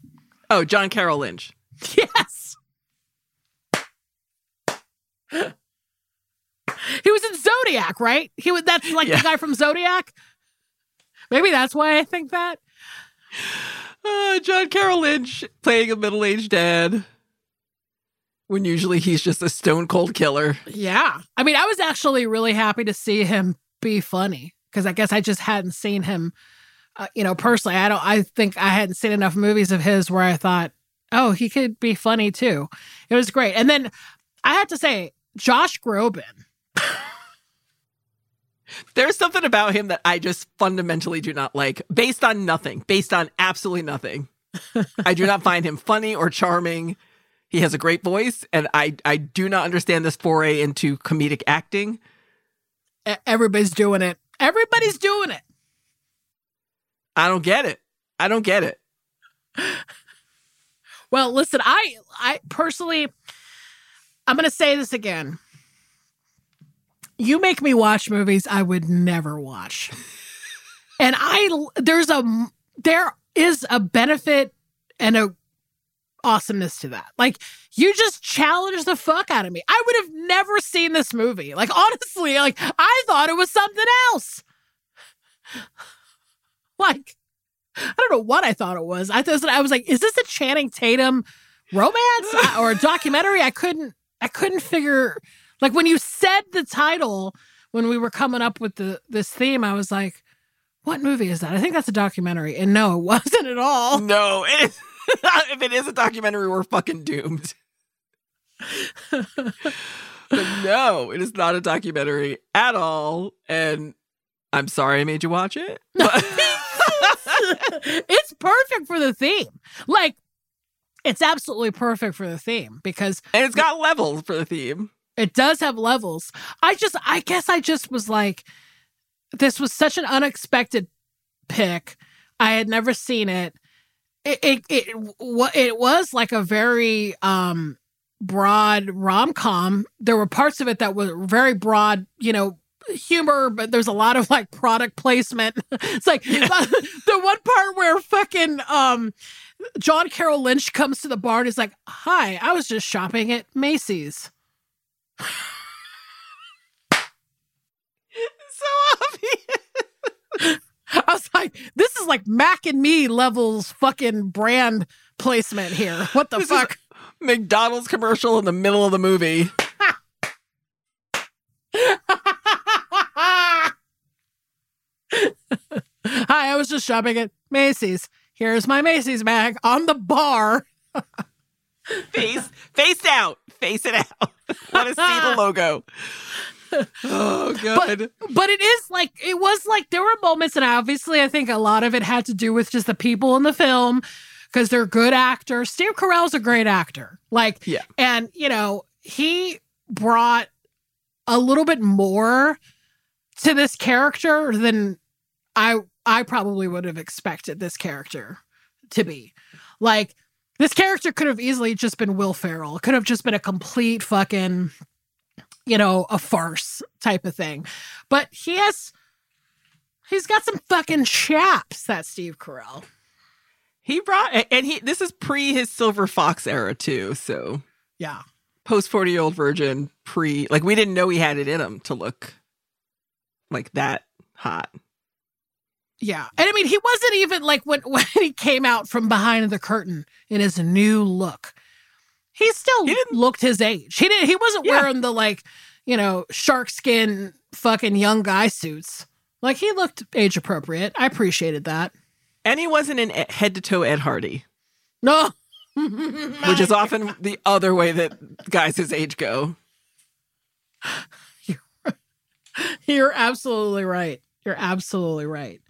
Oh, John Carroll Lynch. Yes! He was in Zodiac, right? He was, that's like yeah. The guy from Zodiac? Maybe that's why I think that. John Carroll Lynch playing a middle-aged dad. When usually he's just a stone-cold killer. Yeah. I mean, I was actually really happy to see him be funny because I guess I just hadn't seen him, personally. I think I hadn't seen enough movies of his where I thought, oh, he could be funny too. It was great. And then I have to say, Josh Groban. There's something about him that I just fundamentally do not like, based on nothing, based on absolutely nothing. I do not find him funny or charming. He has a great voice, and I do not understand this foray into comedic acting. Everybody's doing it. Everybody's doing it. I don't get it. Well, listen, I personally, I'm going to say this again. You make me watch movies I would never watch. And there is a benefit and a awesomeness to that. Like, you just challenged the fuck out of me. I would have never seen this movie. Like, honestly, like, I thought it was something else. Like, I don't know what I thought it was. I was like, is this a Channing Tatum romance or a documentary? I couldn't figure, like, when you said the title, when we were coming up with this theme, I was like, what movie is that? I think that's a documentary. And no, it wasn't at all. No, it is. If it is a documentary, we're fucking doomed. But no, it is not a documentary at all. And I'm sorry I made you watch it. But... it's perfect for the theme. Like, it's absolutely perfect for the theme because... and it's got levels for the theme. It does have levels. I guess I just was like, this was such an unexpected pick. I had never seen it. It was like a very broad rom-com. There were parts of it that were very broad, humor, but there's a lot of like product placement. It's like the one part where fucking John Carroll Lynch comes to the bar and is like, hi, I was just shopping at Macy's. So obvious. I was like, this is like Mac and Me levels fucking brand placement here. What the fuck? McDonald's commercial in the middle of the movie. Hi, hi, I was just shopping at Macy's. Here's my Macy's bag on the bar. Face out. Face it out. Want to see the logo. Oh, God. But it is like, it was like, there were moments, and obviously I think a lot of it had to do with just the people in the film, because they're good actors. Steve Carell's a great actor. Like, yeah. And, you know, he brought a little bit more to this character than I probably would have expected this character to be. Like, this character could have easily just been Will Ferrell. Could have just been a complete fucking, you know, a farce type of thing. But he's got some fucking chaps, that Steve Carell. He brought, and this is pre his Silver Fox era too, so. Yeah. Post 40-year-old virgin, like we didn't know he had it in him to look like that hot. Yeah. And I mean, he wasn't even like when he came out from behind the curtain in his new look. He still looked his age. He wasn't wearing the like, you know, shark skin fucking young guy suits. Like he looked age appropriate. I appreciated that. And he wasn't in head to toe Ed Hardy. No. Which is often the other way that guys his age go. You're absolutely right. You're absolutely right.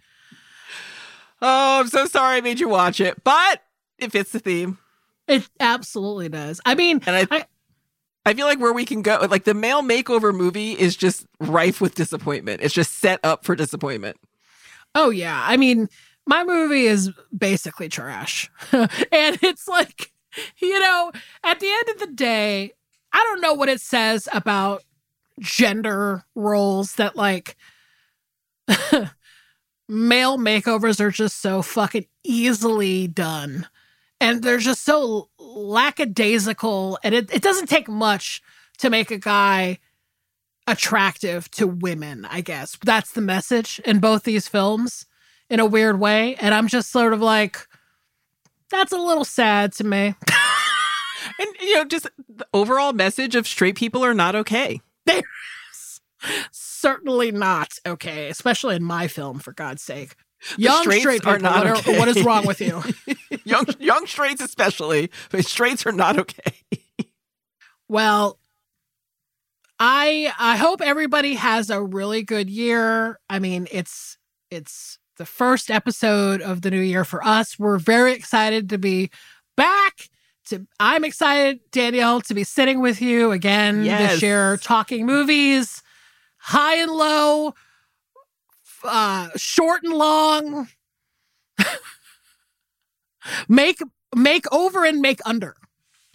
Oh, I'm so sorry I made you watch it, but it fits the theme. It absolutely does. I mean, and I feel like where we can go, like the male makeover movie is just rife with disappointment. It's just set up for disappointment. Oh, yeah. I mean, my movie is basically trash. And it's like, you know, at the end of the day, I don't know what it says about gender roles that like male makeovers are just so fucking easily done. And they're just so lackadaisical. And it doesn't take much to make a guy attractive to women, I guess. That's the message in both these films in a weird way. And I'm just sort of like, that's a little sad to me. And, you know, just the overall message of straight people are not okay. They're certainly not okay, especially in my film, for God's sake. Young straight people, what is wrong with you? young straights especially. I mean, straights are not okay. Well, I hope everybody has a really good year. I mean, it's the first episode of the new year for us. We're very excited to be back. I'm excited, Danielle, to be sitting with you again this year, talking movies, high and low, short and long, make over and make under.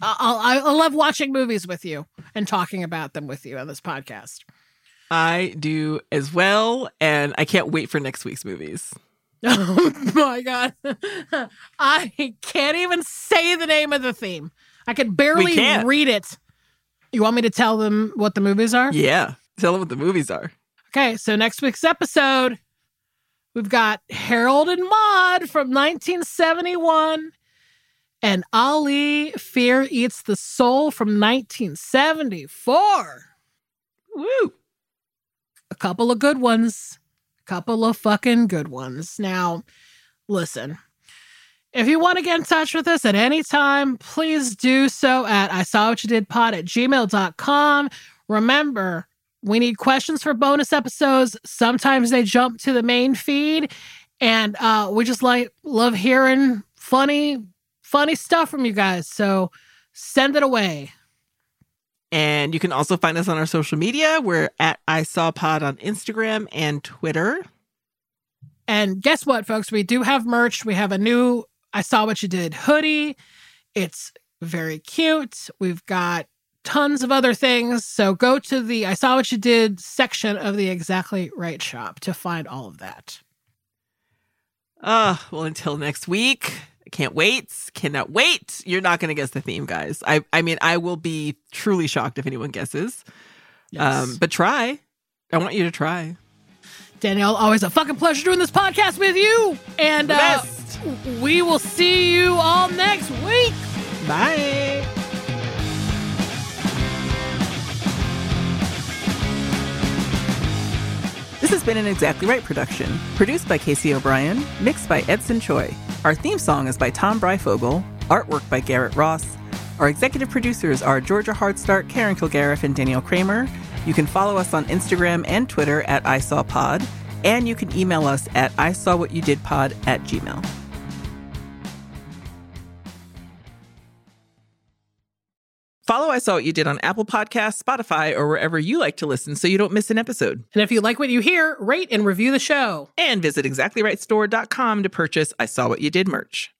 I love watching movies with you and talking about them with you on this podcast. I do as well, and I can't wait for next week's movies. Oh my God. I can't even say the name of the theme. I can barely read it. You want me to tell them what the movies are? Yeah, tell them what the movies are. Okay, so next week's episode, we've got Harold and Maude from 1971 and Ali, Fear Eats the Soul from 1974. Woo! A couple of good ones. Couple of fucking good ones. Now, listen, if you want to get in touch with us at any time, please do so at isawwhatyoudidpod@gmail.com. Remember, we need questions for bonus episodes. Sometimes they jump to the main feed, and we just love hearing funny stuff from you guys. So send it away. And you can also find us on our social media. We're at ISawPod on Instagram and Twitter. And guess what, folks? We do have merch. We have a new I Saw What You Did hoodie. It's very cute. We've got tons of other things. So go to the I Saw What You Did section of the Exactly Right shop to find all of that. Well, until next week. Cannot wait. You're not going to guess the theme, guys. I mean, I will be truly shocked if anyone guesses. Yes. But try. I want you to try. Danielle, always a fucking pleasure doing this podcast with you. And we will see you all next week. Bye. This is been an Exactly Right production, produced by Casey O'Brien, mixed by Edson Choi. Our theme song is by Tom Breifogel, artwork by Garrett Ross. Our executive producers are Georgia Hardstart, Karen Kilgariff, and Danielle Kramer. You can follow us on Instagram and Twitter at ISawPod, and you can email us at ISawWhatYouDidPod@gmail.com. Follow I Saw What You Did on Apple Podcasts, Spotify, or wherever you like to listen so you don't miss an episode. And if you like what you hear, rate and review the show. And visit ExactlyRightStore.com to purchase I Saw What You Did merch.